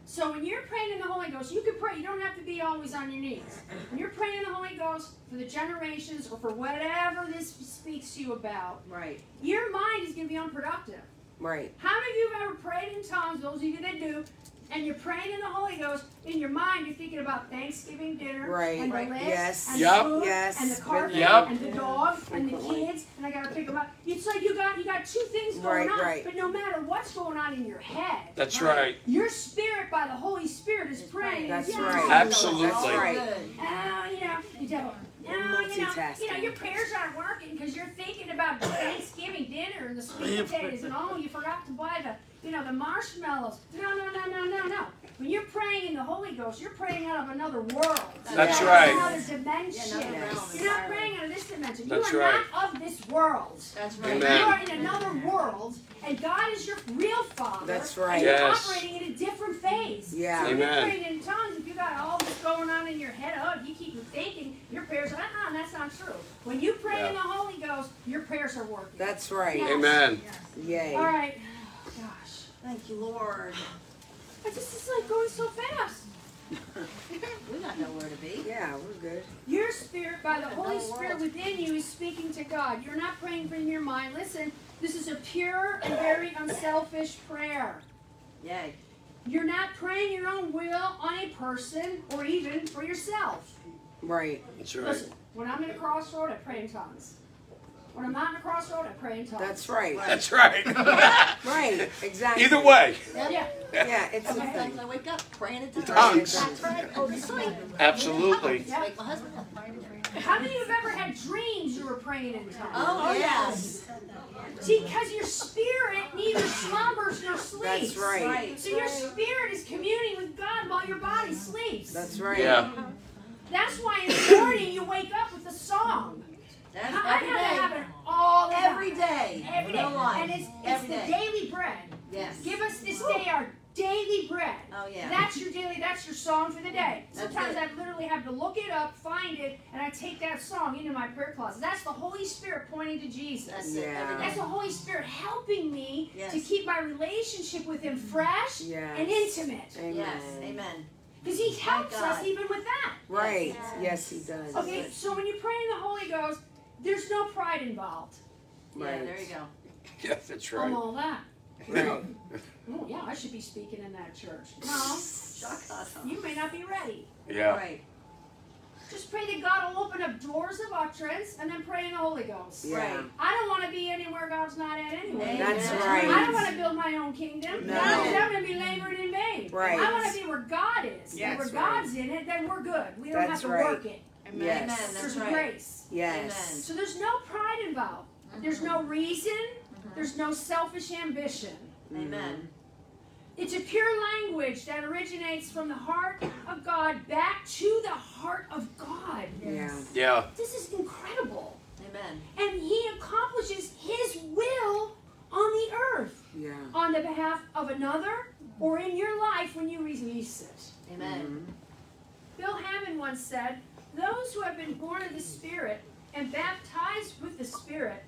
So when you're praying in the Holy Ghost, you can pray. You don't have to be always on your knees. When you're praying in the Holy Ghost for the generations or for whatever this speaks to you about, right. your mind is going to be unproductive. Right. How many of you have ever prayed in tongues? Those of you that do, and you're praying in the Holy Ghost, in your mind you're thinking about Thanksgiving dinner, right, and right. the list, yes. and yep. the food, yes. and the carpet, yep. and the dog, and the kids, and I gotta pick them up. It's like you got you got two things going right, on, right. but no matter what's going on in your head, that's right. right. your spirit by the Holy Spirit is praying. That's yes. right, absolutely. That's right. Oh, you know, you devil. No, you know, you know, your prayers aren't working because you're thinking about Thanksgiving dinner and the sweet potatoes and oh, you forgot to buy the, you know, the marshmallows. No, no, no, no, no, no. When you're praying in the Holy Ghost, you're praying out of another world. That's you know, right. Another dimension. Yeah, yes. You're not praying out of this dimension. That's you are right. not of this world. That's right. Amen. You are in another world, and God is your real Father. That's right. And yes. you're operating in a different phase. Yeah. So Amen. You're praying in tongues. If you got all this going on in your head, oh, if you keep thinking your prayers. Uh-uh, that's not true. When you pray yeah. in the Holy Ghost, your prayers are working. That's right. Yes. Amen. Yes. Yay. All right. Oh, gosh. Thank you, Lord. I just, it's like going so fast. We don't know where to be. Yeah, we're good. Your spirit, by the Holy Spirit within you, is speaking to God. You're not praying from your mind. Listen, this is a pure and very unselfish prayer. Yay. You're not praying your own will on a person or even for yourself. Right. That's right. Listen, when I'm in a crossroad, I pray in tongues. When I'm not in a crossroad, I pray in tongues. That's right. right. That's right. Yeah. Right. Exactly. Either way. Yeah. Yeah. yeah it's okay. Sometimes I wake up praying in tongues. Tongues. That's right. Go to sleep. Absolutely. Yeah. Like my husband has praying in tongues. How many of you have ever had dreams you were praying in tongues? Oh, yes. yes. See, because your spirit neither slumbers nor sleeps. That's right. right. So your spirit is communing with God while your body sleeps. That's right. Yeah. That's why in the morning you wake up with a song. That's I every know day. That happen all every time. day. Every day. No and it's, it's every the day. daily bread. Yes. Give us this Ooh. day our daily bread. Oh, yeah. That's your daily, that's your song for the day. That's Sometimes it. I literally have to look it up, find it, and I take that song into my prayer closet. That's the Holy Spirit pointing to Jesus. That's yeah. it. That's the Holy Spirit helping me yes. to keep my relationship with Him fresh yes. and intimate. Amen. Yes. Amen. Because He helps us even with that. Right. Yes. yes, He does. Okay, so when you pray in the Holy Ghost, there's no pride involved. Right. Yeah, there you go. Yeah, that's right. I'm all that. Right. Oh, yeah, I should be speaking in that church. No, you may not be ready. Yeah. Right. Just pray that God will open up doors of utterance and then pray in the Holy Ghost. Yeah. Right. I don't want to be anywhere God's not at anyway. That's right. I don't want to build my own kingdom. No. Because I'm going to be laboring in vain. Right. I want to be where God is. Yes, and where right. God's in it, then we're good. We don't That's have to right. work it. Amen. Yes. Amen. That's there's right. grace. Yes. Amen. So there's no pride involved. Mm-hmm. There's no reason. Mm-hmm. There's no selfish ambition. Mm-hmm. Amen. It's a pure language that originates from the heart of God back to the heart of God. Yes. Yeah. Yeah. This is incredible. Amen. And He accomplishes His will on the earth. Yeah. On the behalf of another or in your life when you release it. Amen. Mm-hmm. Bill Hammond once said, "Those who have been born of the Spirit and baptized with the Spirit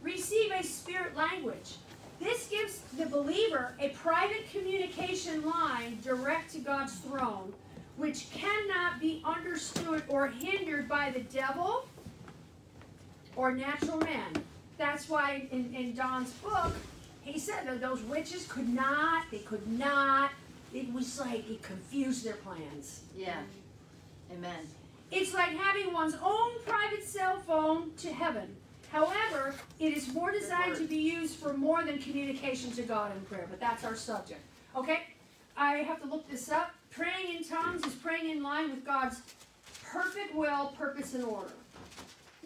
receive a spirit language. This gives the believer a private communication line direct to God's throne, which cannot be understood or hindered by the devil or natural man." That's why in, in Don's book, he said that those witches could not, they could not, it was like it confused their plans. Yeah. Amen. It's like having one's own private cell phone to heaven. However, it is more designed to be used for more than communication to God in prayer, but that's our subject. Okay? I have to look this up. Praying in tongues is praying in line with God's perfect will, purpose, and order.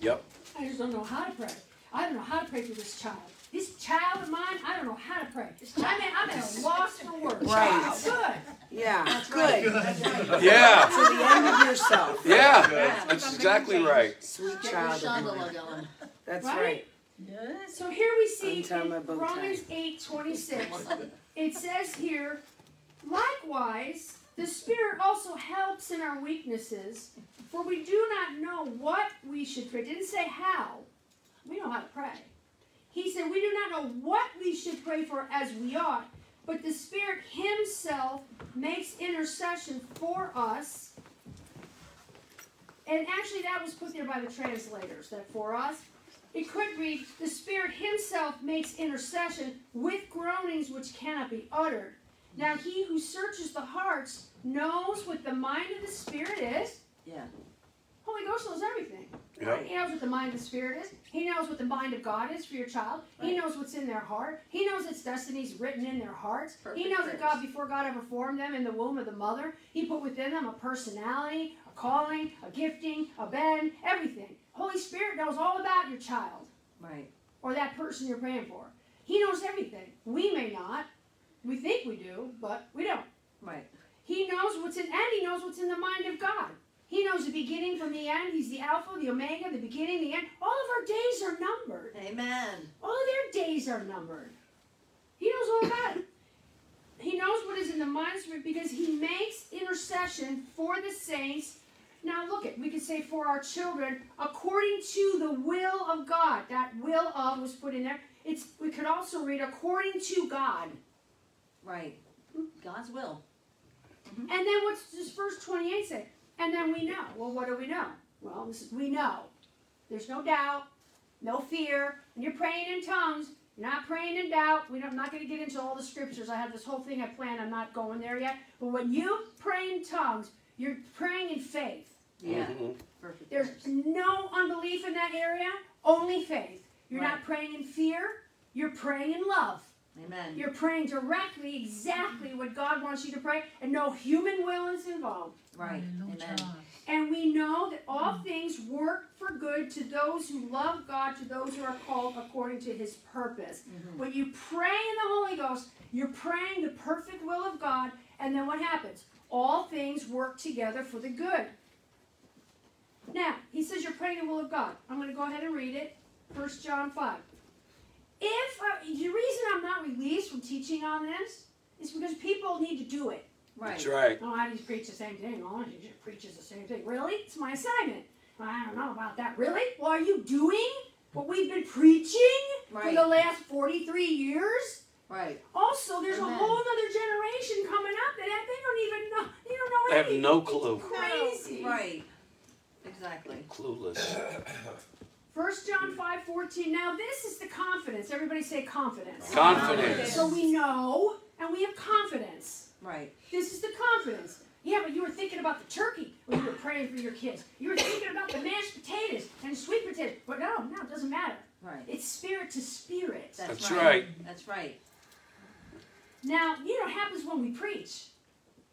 Yep. I just don't know how to pray. I don't know how to pray for this child. This child of mine, I don't know how to pray. I mean, I'm at a loss for words. Right. Good. Yeah. That's good. good. That's right. Yeah. To the end of yourself. Yeah. yeah. That's exactly right. Sweet child of mine. That's right. right. Yes. So here we see in Romans eight twenty-six, it says here, "Likewise, the Spirit also helps in our weaknesses, for we do not know what we should pray." It didn't say how. We know how to pray. He said, "We do not know what we should pray for as we ought, but the Spirit Himself makes intercession for us." And actually that was put there by the translators, that for us. It could read, "The Spirit Himself makes intercession with groanings which cannot be uttered. Now he who searches the hearts knows what the mind of the Spirit is. Yeah. Holy Ghost knows everything. Yep. He knows what the mind of the Spirit is. He knows what the mind of God is for your child. Right. He knows what's in their heart. He knows its destinies written in their hearts. Perfect he knows prayers. that God, before God ever formed them in the womb of the mother, he put within them a personality, a calling, a gifting, a bend, everything. Holy Spirit knows all about your child. Right. Or that person you're praying for. He knows everything. We may not. We think we do, but we don't. Right. He knows what's in, and he knows what's in the mind of God. He knows the beginning from the end. He's the Alpha, the Omega, the beginning, the end. All of our days are numbered. Amen. All of their days are numbered. He knows all about it. He knows what is in the mind because he makes intercession for the saints. Now look it. We could say for our children according to the will of God. That will of was put in there. It's. We could also read according to God. Right. God's will. Mm-hmm. And then what's does verse twenty-eight say? And then we know. Well, what do we know? Well, this is, we know. There's no doubt, no fear. When you're praying in tongues, you're not praying in doubt. We don't, I'm not going to get into all the scriptures. I have this whole thing I planned. I'm not going there yet. But when you pray in tongues, you're praying in faith. Yeah. Mm-hmm. Perfect. There's no unbelief in that area, only faith. You're right. Not praying in fear. You're praying in love. Amen. You're praying directly, exactly what God wants you to pray, and no human will is involved. Right. Amen. Amen. And we know that all things work for good to those who love God, to those who are called according to his purpose. Mm-hmm. When you pray in the Holy Ghost, you're praying the perfect will of God, and then what happens? All things work together for the good. Now, he says you're praying the will of God. I'm going to go ahead and read it. First John five. If uh, the reason I'm not released from teaching on this is because people need to do it. Right. That's right. Oh, I need to preach the same thing. Oh, I need to preach the same thing. Really? It's my assignment. Well, I don't know about that. Really? Well, are you doing what we've been preaching right. for the last forty-three years? Right. Also, there's Amen. a whole other generation coming up that they don't even know. They don't know anything. I have no clue. It's crazy. No. Right. Exactly. Clueless. First John five fourteen. Now this is the confidence. Everybody say confidence. Confidence. So we know and we have confidence. Right. This is the confidence. Yeah, but you were thinking about the turkey when you were praying for your kids. You were thinking about the mashed potatoes and sweet potatoes. But no, no, it doesn't matter. Right. It's spirit to spirit. That's, That's right. right. That's right. Now, you know what happens when we preach,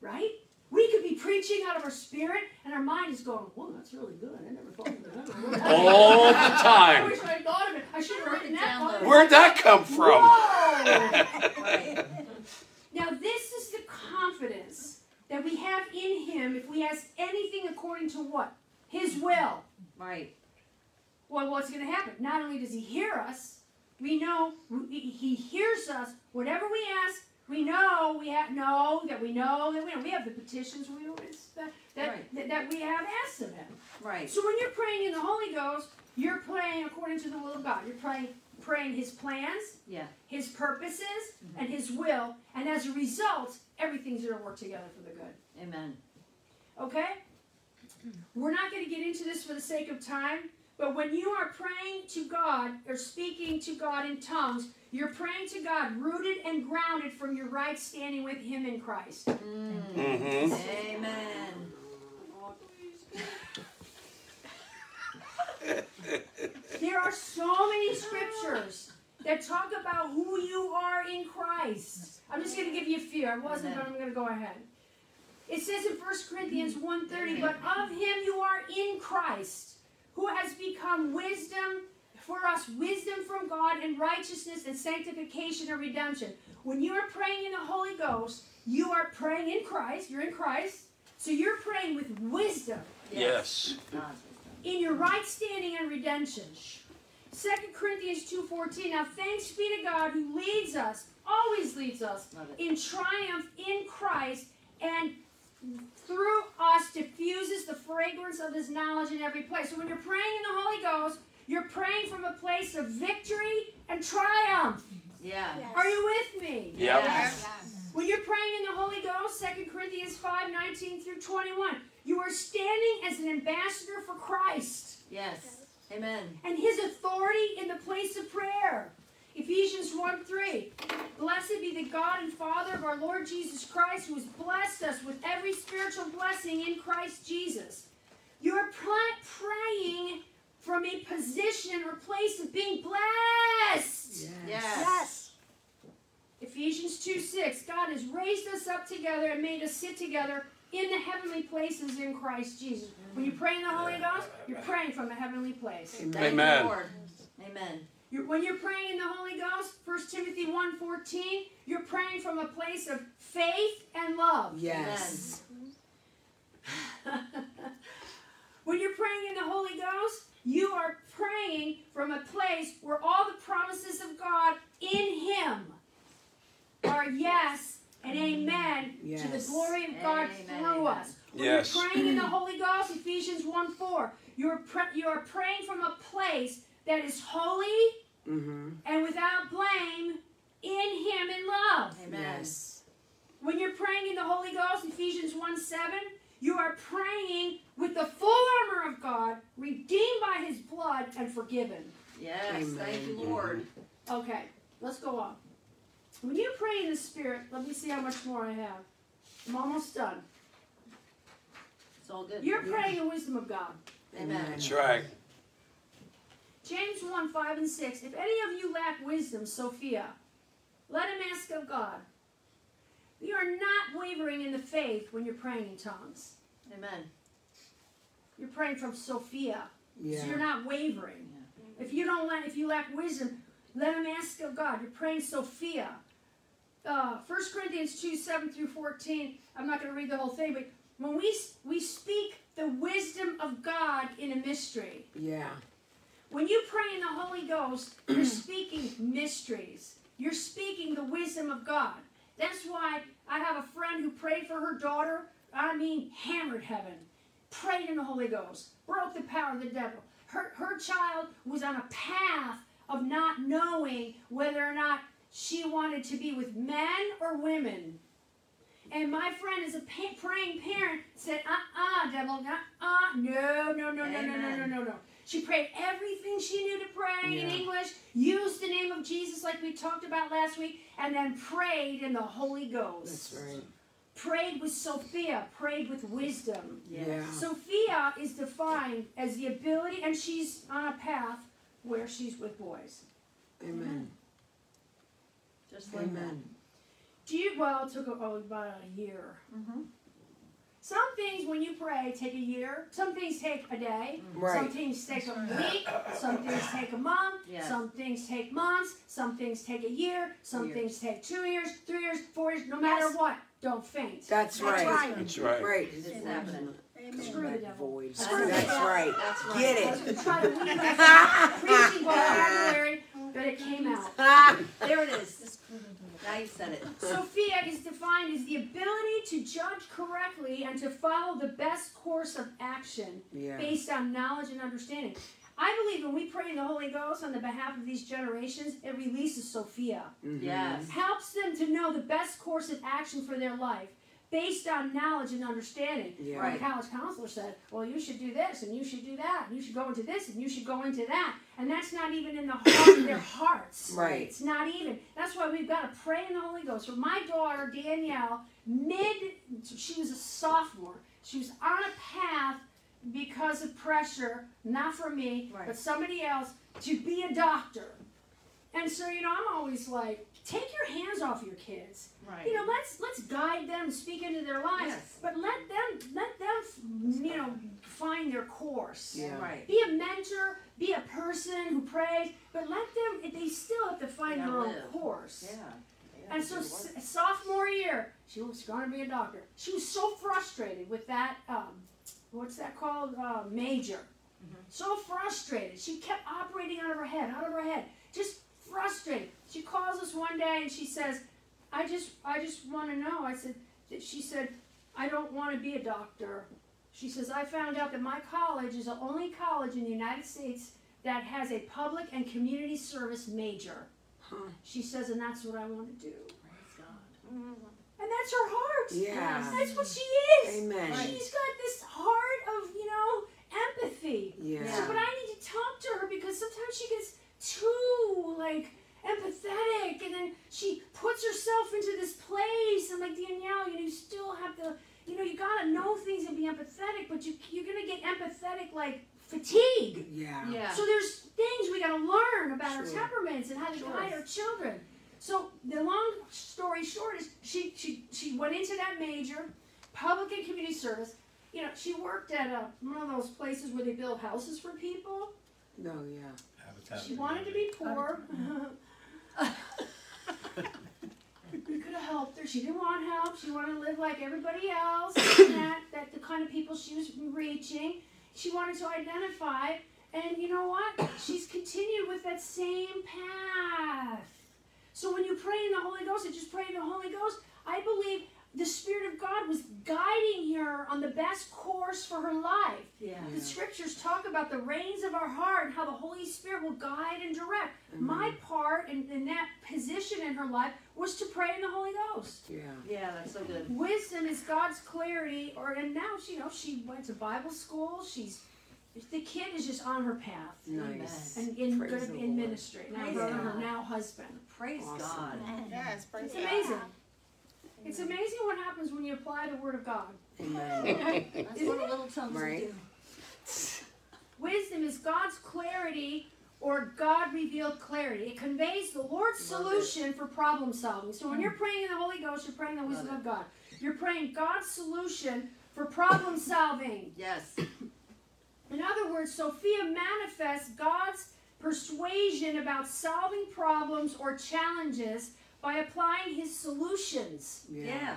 right? We could be preaching out of our spirit, and our mind is going, whoa, that's really good. I never thought of that. All the time. I wish I thought of it. I should have written that. Where'd that come from? Whoa. Now, this is the confidence that we have in him if we ask anything according to what? His will. Right. Well, what's going to happen? Not only does he hear us, we know he hears us. Whatever we ask, We know we have know that we know that we know. We have the petitions we always that that, right. that that we have asked of him. Right. So when you're praying in the Holy Ghost, you're praying according to the will of God. You're praying praying his plans, yeah. his purposes, mm-hmm. and his will, and as a result, everything's gonna work together for the good. Amen. Okay? We're not gonna get into this for the sake of time, but when you are praying to God or speaking to God in tongues, you're praying to God, rooted and grounded from your right standing with him in Christ. Mm. Mm-hmm. Amen. There are so many scriptures that talk about who you are in Christ. I'm just going to give you a few. I wasn't, but I'm going to go ahead. It says in First Corinthians one thirty, but of him you are in Christ, who has become wisdom, for us, wisdom from God and righteousness and sanctification and redemption. When you are praying in the Holy Ghost, you are praying in Christ. You're in Christ. So you're praying with wisdom. Yes. yes. In your right standing and redemption. Second Corinthians two fourteen. Now thanks be to God who leads us, always leads us, in triumph in Christ and through us diffuses the fragrance of his knowledge in every place. So when you're praying in the Holy Ghost, you're praying from a place of victory and triumph. Yeah. Yes. Are you with me? Yes. yes. When you're praying in the Holy Ghost, Second Corinthians five nineteen through twenty-one, you are standing as an ambassador for Christ. Yes. yes. Amen. And his authority in the place of prayer. Ephesians one three. Blessed be the God and Father of our Lord Jesus Christ, who has blessed us with every spiritual blessing in Christ Jesus. You're praying from a position or place of being blessed. Yes. Yes. Yes. Ephesians two six, God has raised us up together and made us sit together in the heavenly places in Christ Jesus. When you pray in the Holy Ghost, you're praying from a heavenly place. Amen. Amen. Lord. Amen. You're, when you're praying in the Holy Ghost, First Timothy one fourteen, you're praying from a place of faith and love. Yes. When you're praying in the Holy Ghost, you are praying from a place where all the promises of God in Him are yes and amen, yes, to the glory of God, amen, through amen. Us. When yes. you're praying in the Holy Ghost, Ephesians one four, you're pre- you're praying from a place that is holy, mm-hmm, and without blame in Him in love. Amen. Yes. When you're praying in the Holy Ghost, Ephesians one seven, you are praying with the full armor of God, redeemed by His blood and forgiven. Yes, amen. Thank you, Lord. Okay, let's go on. When you pray in the Spirit, let me see how much more I have. I'm almost done. It's all good. You're yeah. praying in wisdom of God. Amen. That's right. James one five and six. If any of you lack wisdom, Sophia, let him ask of God. You are not wavering in the faith when you're praying in tongues. Amen. You're praying from Sophia, yeah. so you're not wavering. Yeah. If you don't let, if you lack wisdom, let him ask of God. You're praying Sophia. Uh, First Corinthians two, seven through fourteen. I'm not going to read the whole thing, but when we we speak the wisdom of God in a mystery. Yeah. When you pray in the Holy Ghost, you're speaking mysteries. You're speaking the wisdom of God. That's why I have a friend who prayed for her daughter. I mean, hammered heaven. Prayed in the Holy Ghost. Broke the power of the devil. Her, her child was on a path of not knowing whether or not she wanted to be with men or women. And my friend, as a pa- praying parent, said, uh-uh, devil, uh-uh, no, no, no, Amen. no, no, no, no, no. She prayed everything she knew to pray yeah. in English, used the name of Jesus like we talked about last week, and then prayed in the Holy Ghost. That's right. Prayed with Sophia, prayed with wisdom. Yeah. yeah. Sophia is defined as the ability, and she's on a path where she's with boys. Amen. Amen. Just like Amen. That. Do you, well, it took oh, about a year. Mm-hmm. Some things, when you pray, take a year. Some things take a day. Right. Some things take a week. Some things take a month. Yes. Some things take months. Some things take a year. Some years. things take two years, three years, four years. No matter yes. what, don't faint. That's, That's right. right. That's right. right. It's it's happening. Screw the devil. That's right. That's right. Get it. That's what we tried to leave us preaching vocabulary, but it came out. There it is. Now you said it. Sophia is defined as the ability to judge correctly and to follow the best course of action yeah. based on knowledge and understanding. I believe when we pray in the Holy Ghost on the behalf of these generations, it releases Sophia. Mm-hmm. Yes. Helps them to know the best course of action for their life, based on knowledge and understanding. Yeah. Right. The college counselor said, well, you should do this, and you should do that, and you should go into this, and you should go into that. And that's not even in the heart of their hearts. Right. It's not even. That's why we've got to pray in the Holy Ghost. For my daughter, Danielle, mid, she was a sophomore. She was on a path because of pressure, not from me, right. but somebody else, to be a doctor. And so, you know, I'm always like, take your hands off your kids. Right. You know, let's let's guide them, speak into their lives, yes. but let them let them you know find their course. Yeah. Right. Be a mentor, be a person who prays, but let them. They still have to find yeah, their own live. course. Yeah. yeah and so, s- sophomore year, she was going to be a doctor. She was so frustrated with that. Um, what's that called? Uh, major. Mm-hmm. So frustrated. She kept operating out of her head, out of her head. Just. Frustrated. She calls us one day and she says, I just I just want to know. I said, she said, I don't want to be a doctor. She says, I found out that my college is the only college in the United States that has a public and community service major. Huh. She says, and that's what I want to do. Praise God. And that's her heart. Yeah. That's what she is. Amen. She's got this heart of, you know, empathy. Yeah. So, but I need to talk to her because sometimes she gets too, like, empathetic sick, and then she puts herself into this place. I'm like, Danielle, you know, you still have to, you know, you gotta know things and be empathetic, but you you're gonna get empathetic like fatigue. Yeah. yeah. So there's things we gotta learn about sure. our temperaments and how to sure. guide our children. So the long story short is she she she went into that major, public and community service. You know, she worked at a, one of those places where they build houses for people. No, oh, yeah. She wanted to be poor. We could have helped her. She didn't want help. She wanted to live like everybody else. And that, that the kind of people she was reaching. She wanted to identify. And you know what? She's continued with that same path. So when you pray in the Holy Ghost, and just pray in the Holy Ghost, I believe the Spirit of God was guiding her on the best course for her life. Yeah. The Scriptures talk about the reins of our heart and how the Holy Spirit will guide and direct. Mm-hmm. My part in, in that position in her life was to pray in the Holy Ghost. Yeah, yeah, that's so good. Wisdom is God's clarity. Or and now she, you know, she went to Bible school. She's the kid is just on her path. Nice. And in, in, in ministry. Now her now husband. Praise awesome. God. Yes, praise it's God. Amazing. It's amazing what happens when you apply the Word of God. Amen. That's what a little tongues right. do. Wisdom is God's clarity or God-revealed clarity. It conveys the Lord's Love solution it. for problem solving. So when you're praying in the Holy Ghost, you're praying the wisdom Love of God. You're praying God's solution for problem solving. Yes. In other words, Sophia manifests God's persuasion about solving problems or challenges by applying his solutions. Yeah. yeah.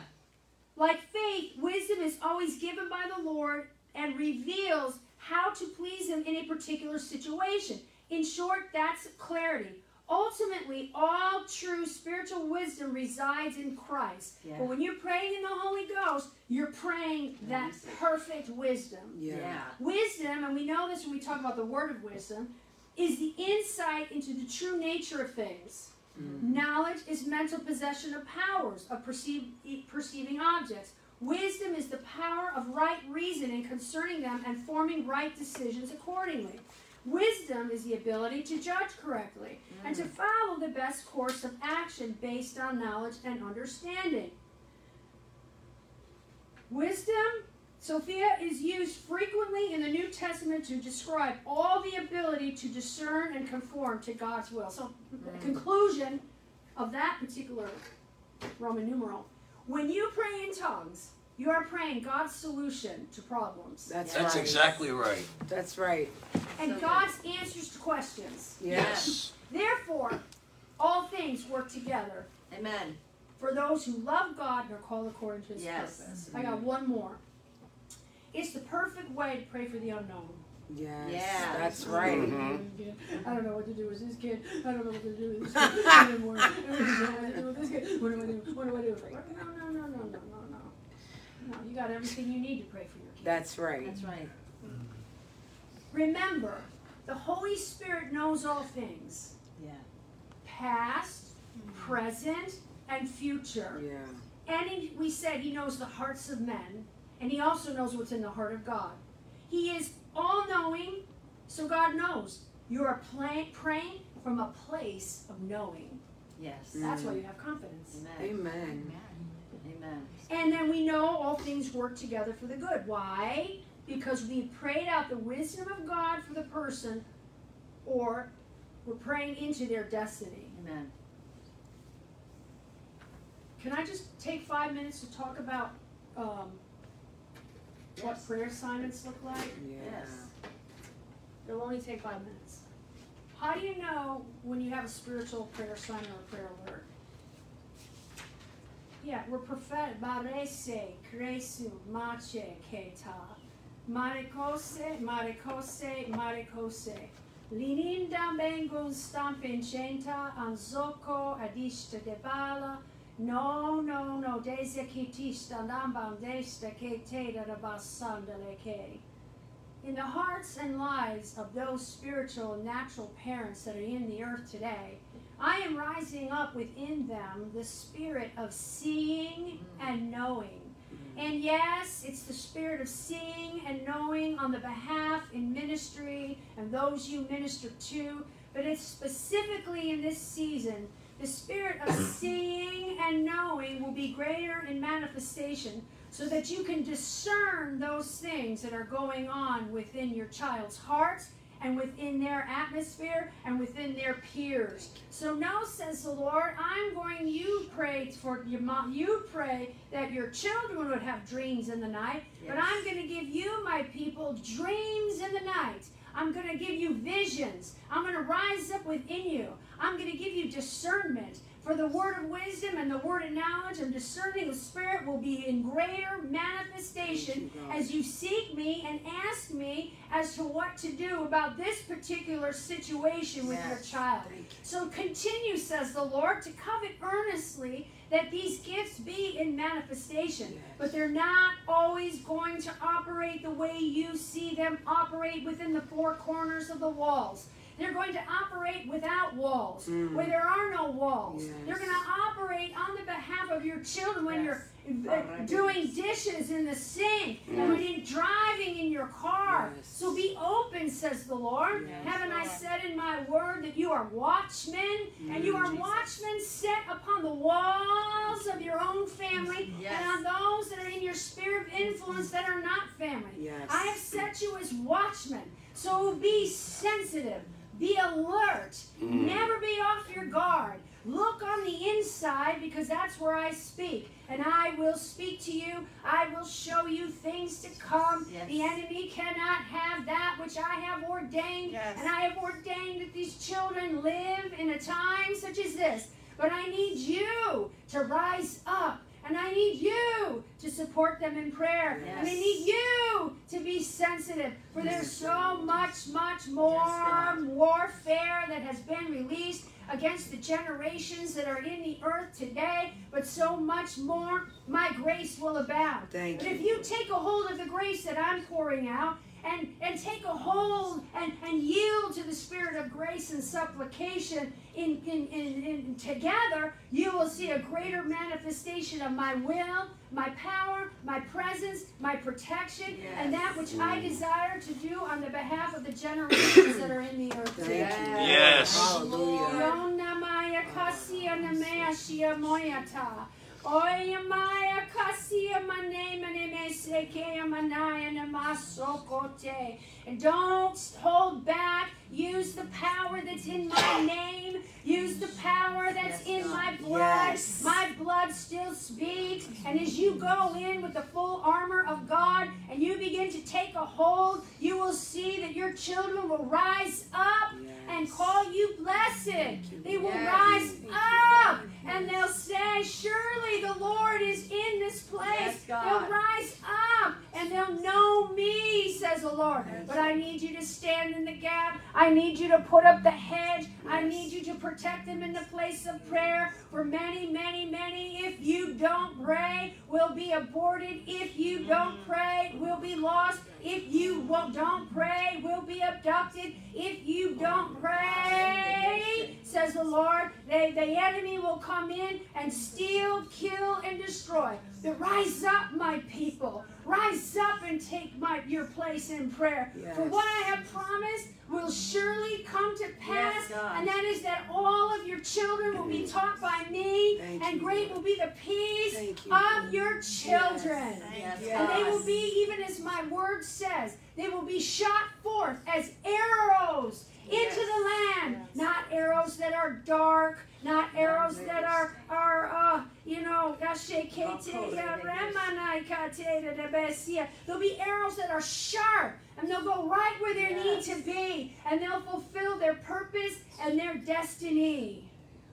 Like faith, wisdom is always given by the Lord and reveals how to please him in a particular situation. In short, that's clarity. Ultimately, all true spiritual wisdom resides in Christ. Yeah. But when you're praying in the Holy Ghost, you're praying that perfect wisdom. Yeah. yeah. Wisdom, and we know this when we talk about the word of wisdom, is the insight into the true nature of things. Mm-hmm. Knowledge is mental possession of powers, of perceive, perceiving objects. Wisdom is the power of right reasoning concerning them and forming right decisions accordingly. Wisdom is the ability to judge correctly mm-hmm. and to follow the best course of action based on knowledge and understanding. Wisdom, Sophia, is used frequently in the New Testament to describe all the ability to discern and conform to God's will. So the conclusion of that particular Roman numeral, when you pray in tongues, you are praying God's solution to problems. That's, That's right. exactly right. That's right. And so God's good. answers to questions. Yes. Therefore, all things work together. Amen. For those who love God and are called according to his yes. purpose. Amen. I got one more. It's the perfect way to pray for the unknown. Yes, yeah, that's right. Mm-hmm. I don't know what to do with this kid. I don't know what to do with this kid anymore. I don't know what to do with this kid. What do I do? What do I do? No, no, no, no, no, no, no. No, you got everything you need to pray for your kid. That's right. That's right. Remember, the Holy Spirit knows all things. Yeah. Past, present, and future. Yeah. And he, we said he knows the hearts of men. And he also knows what's in the heart of God. He is all-knowing, so God knows. You are playing, praying from a place of knowing. Yes. Mm. That's why you have confidence. Amen. Amen. Amen. Amen. And then we know all things work together for the good. Why? Because we prayed out the wisdom of God for the person, or we're praying into their destiny. Amen. Can I just take five minutes to talk about... Um, what yes. prayer assignments look like? Yes. yes. It'll only take five minutes. How do you know when you have a spiritual prayer assignment or prayer alert? Yeah, we're prophetic. Barese, Kresu, Mache, Keta. Marikose, Marikose, Marikose. Lininda bengun stampinchenta, Anzoko, Adishta debala. No, no, no. In the hearts and lives of those spiritual and natural parents that are in the earth today, I am rising up within them the spirit of seeing and knowing. And yes, it's the spirit of seeing and knowing on the behalf in ministry and those you minister to, but it's specifically in this season The spirit of seeing and knowing will be greater in manifestation, so that you can discern those things that are going on within your child's hearts and within their atmosphere and within their peers. So now, says the Lord, I'm going, you pray for your mom, you pray that your children would have dreams in the night, yes. But I'm going to give you, my people, dreams in the night. I'm going to give you visions. I'm going to rise up within you. I'm going to give you discernment. For the word of wisdom and the word of knowledge and discerning of spirit will be in greater manifestation as you seek me and ask me as to what to do about this particular situation with yes. your child. So continue, says the Lord, to covet earnestly that these gifts be in manifestation. Yes. But they're not always going to operate the way you see them operate within the four corners of the walls. They're going to operate without walls, mm. where there are no walls. Yes. They're going to operate on the behalf of your children when yes. you're uh, doing dishes in the sink, yes. and when you're driving in your car. Yes. So be open, says the Lord. Yes. Haven't I said in my word that you are watchmen, mm. and you are Jesus. watchmen set upon the walls of your own family, yes. and on those that are in your sphere of influence that are not family. Yes. I have set you as watchmen, so be sensitive. Be alert. Never be off your guard. Look on the inside, because that's where I speak. And I will speak to you. I will show you things to come. Yes. The enemy cannot have that which I have ordained. Yes. And I have ordained that these children live in a time such as this. But I need you to rise up. And I need you to support them in prayer. Yes. And I need you to be sensitive. For there's so much, much more yes, warfare that has been released against the generations that are in the earth today. But so much more, my grace will abound. Thank but you. If you take a hold of the grace that I'm pouring out, and, and take a hold and, and yield to the spirit of grace and supplication in, in, in, in together, you will see a greater manifestation of my will, my power, my presence, my protection, yes. and that which I desire to do on the behalf of the generations that are in the earth today. Yes. Hallelujah. Oya maya kasiya mane mane me seke manaya namasokote. And don't hold back. Use the power that's in my name. Use the power that's yes, in my blood. Yes. My blood still speaks. And as you go in with the full armor of God and you begin to take a hold, you will see that your children will rise up yes. and call you blessed. You. They will yes. rise Thank up you. And they'll say, surely the Lord is in this place. Yes, they'll rise up and they'll know me, says the Lord. Yes. But I need you to stand in the gap. I need you to put up the hedge. Yes. I need you to protect them in the place of prayer. For many, many, many, if you don't pray, will be aborted. If you don't pray, will be lost. If you don't pray, will be abducted. If you don't pray, says the Lord, they, the enemy will come in and steal, kill, and destroy. But rise up, my people. Rise up and take my, your place in prayer. Yes. For what I have promised will surely come to pass, yes, and that is that all of your children will be taught by me, Thank and you, great Lord. Will be the peace you, of your children. Yes. Yes. And they will be, even as my word says, they will be shot forth as arrows yes. into the land. Yes. Not arrows that are dark, not arrows that are, are uh, you know, there'll be arrows that are sharp, and they'll go right where they yes. need to be, and they'll fulfill their purpose and their destiny.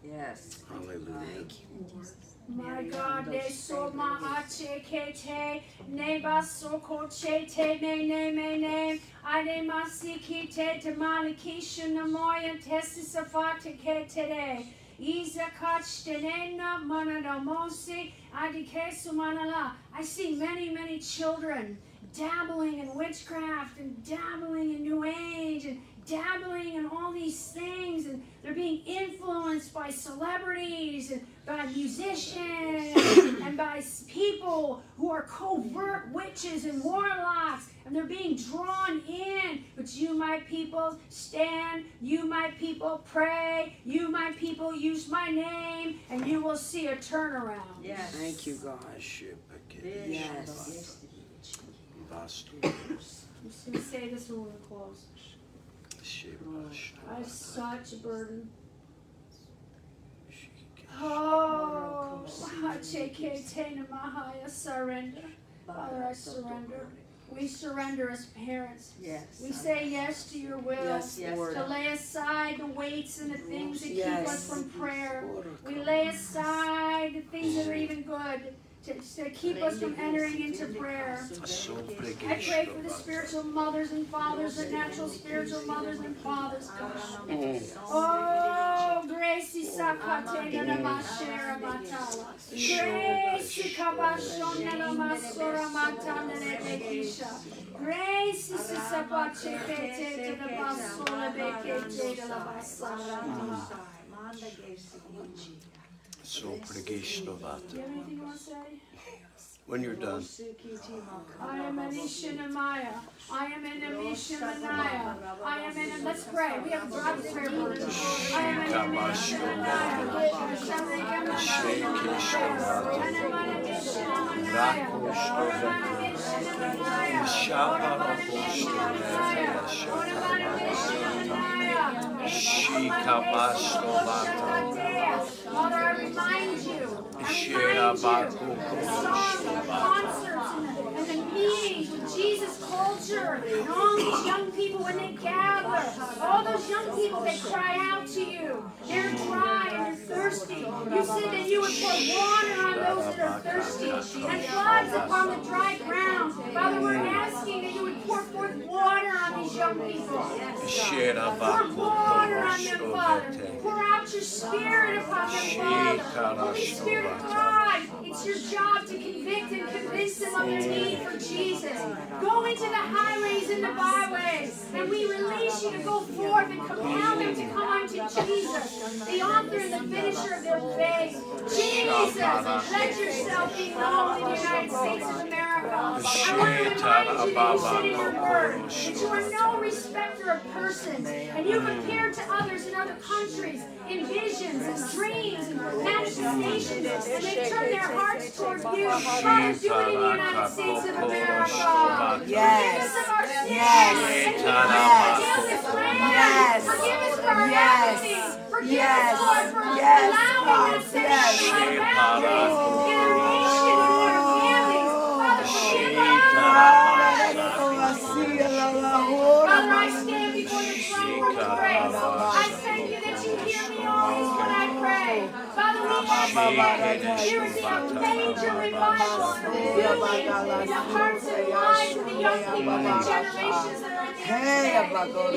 Yes. Hallelujah. Thank you, Jesus. My God, they so ma ache kete, neba so koche te me ne me ne, ade masiki te te malikishin amoya testisafate kete. I see many, many children dabbling in witchcraft and dabbling in New Age and dabbling in all these things, and they're being influenced by celebrities and by musicians and by people who are covert witches and warlocks, and they're being drawn in. But you, my people, stand. You, my people, pray. You, my people, use my name, and you will see a turnaround. Yes. Thank you, God. Yes. Yes. I'm just going to say this when we close. I have such a burden. Oh, I surrender. Father, I surrender. We surrender as parents. Yes. We say yes to your will. Yes, yes, to lay aside the weights and the things that yes. keep us from prayer. We lay aside the things that are even good. To, to keep us from entering into prayer. I pray for the spiritual mothers and fathers, the natural spiritual mothers and fathers, God. Oh, grace sakate na mashera matala. Grace kabashona na masora matana nebekisha. Grace sakate tete na basora bekete na basara. So when you're done. I am an Ishinamaya. I am an Amishanaya. I am an let's pray. We have God's prayer. I am an Amishanaya. Concerts and the meetings with Jesus culture and all these young people when they gather, all those young people that cry out to you, they're dry and they're thirsty. You said that you would pour water on those that are thirsty and floods upon the dry ground. Father, we're asking that you would pour forth water on these young people. Pour water on them, Father. Pour out your spirit upon them, Father. Holy Spirit of God, it's your job to convict and convince them of their need for Jesus. Go into the highways and the byways, and we release you to go forth and compel them to come unto Jesus, the author and the finisher of their faith. Jesus, let yourself be known in the United States of America. I want to remind you that you said in your word that you are no respecter of persons, and you've appeared to others in other countries in visions and dreams and manifestations, and they turn their hearts towards you. Father, do it in the United States of America. Yes. Forgive us of our sins. Yes. Yes. Yes. Forgive us for our apathy. Forgive us, Lord, for allowing us to be our boundaries in our nation and in our families. Father, forgive us. Father, I stand before your throne room of grace. I thank you that you hear me always when I pray. Father, we ask that there is a major revival and renewal in the hearts and lives of the young people and the generations that are in there today.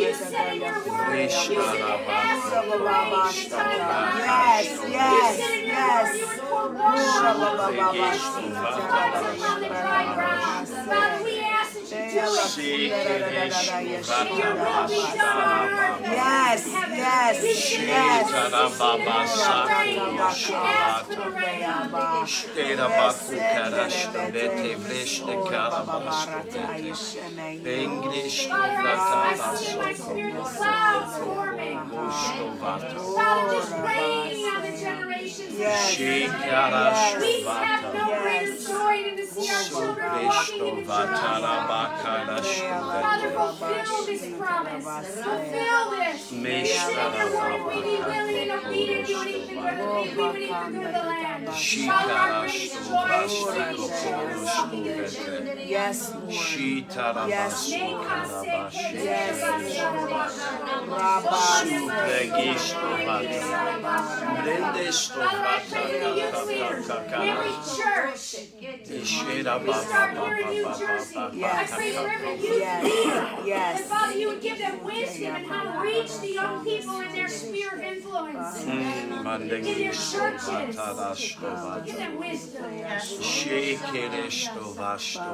You said in your word, you said that as you raise the tide of our nation, you said in your word you would pour water on those who are thirsty, floods upon the dry ground. Father, we ask that you do it. That your will be done on earth as it is in heaven. We commit this season of ask for the rain on the Father, I see in my spirit the clouds forming. Father, just raining on the generations. We have no greater joy than to see our children walking in the truth. Father, fulfill this promise. Fulfill this. You said in your word, we be willing and obedient, you would even go we would even go to the land. Father, our greatest joy is seeing your children walking in the truth. Yes, Lord. Yes, Lord. Yes, Lord. Father, I pray for the youth leaders in every church. We start here in New Jersey. I pray for every youth leader. And Father, you would give them wisdom in how to reach the young people in their sphere of influence. In your churches, give them wisdom.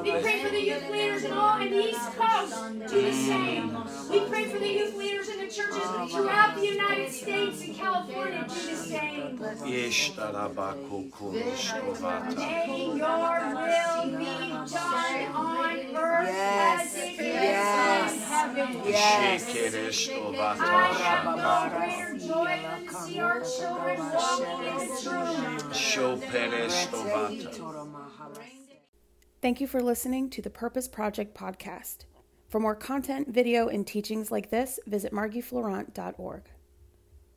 We pray for the youth leaders in all in the East Coast. Do the same. We pray for the youth leaders in churches throughout the United States and California do the same. May your will be done on earth yes. as it yes. is in heaven. Yes. Yes. I have no greater joy than to see our children walk in this room. Thank you for listening to the Purpose Project Podcast. For more content, video, and teachings like this, visit margie florent dot org.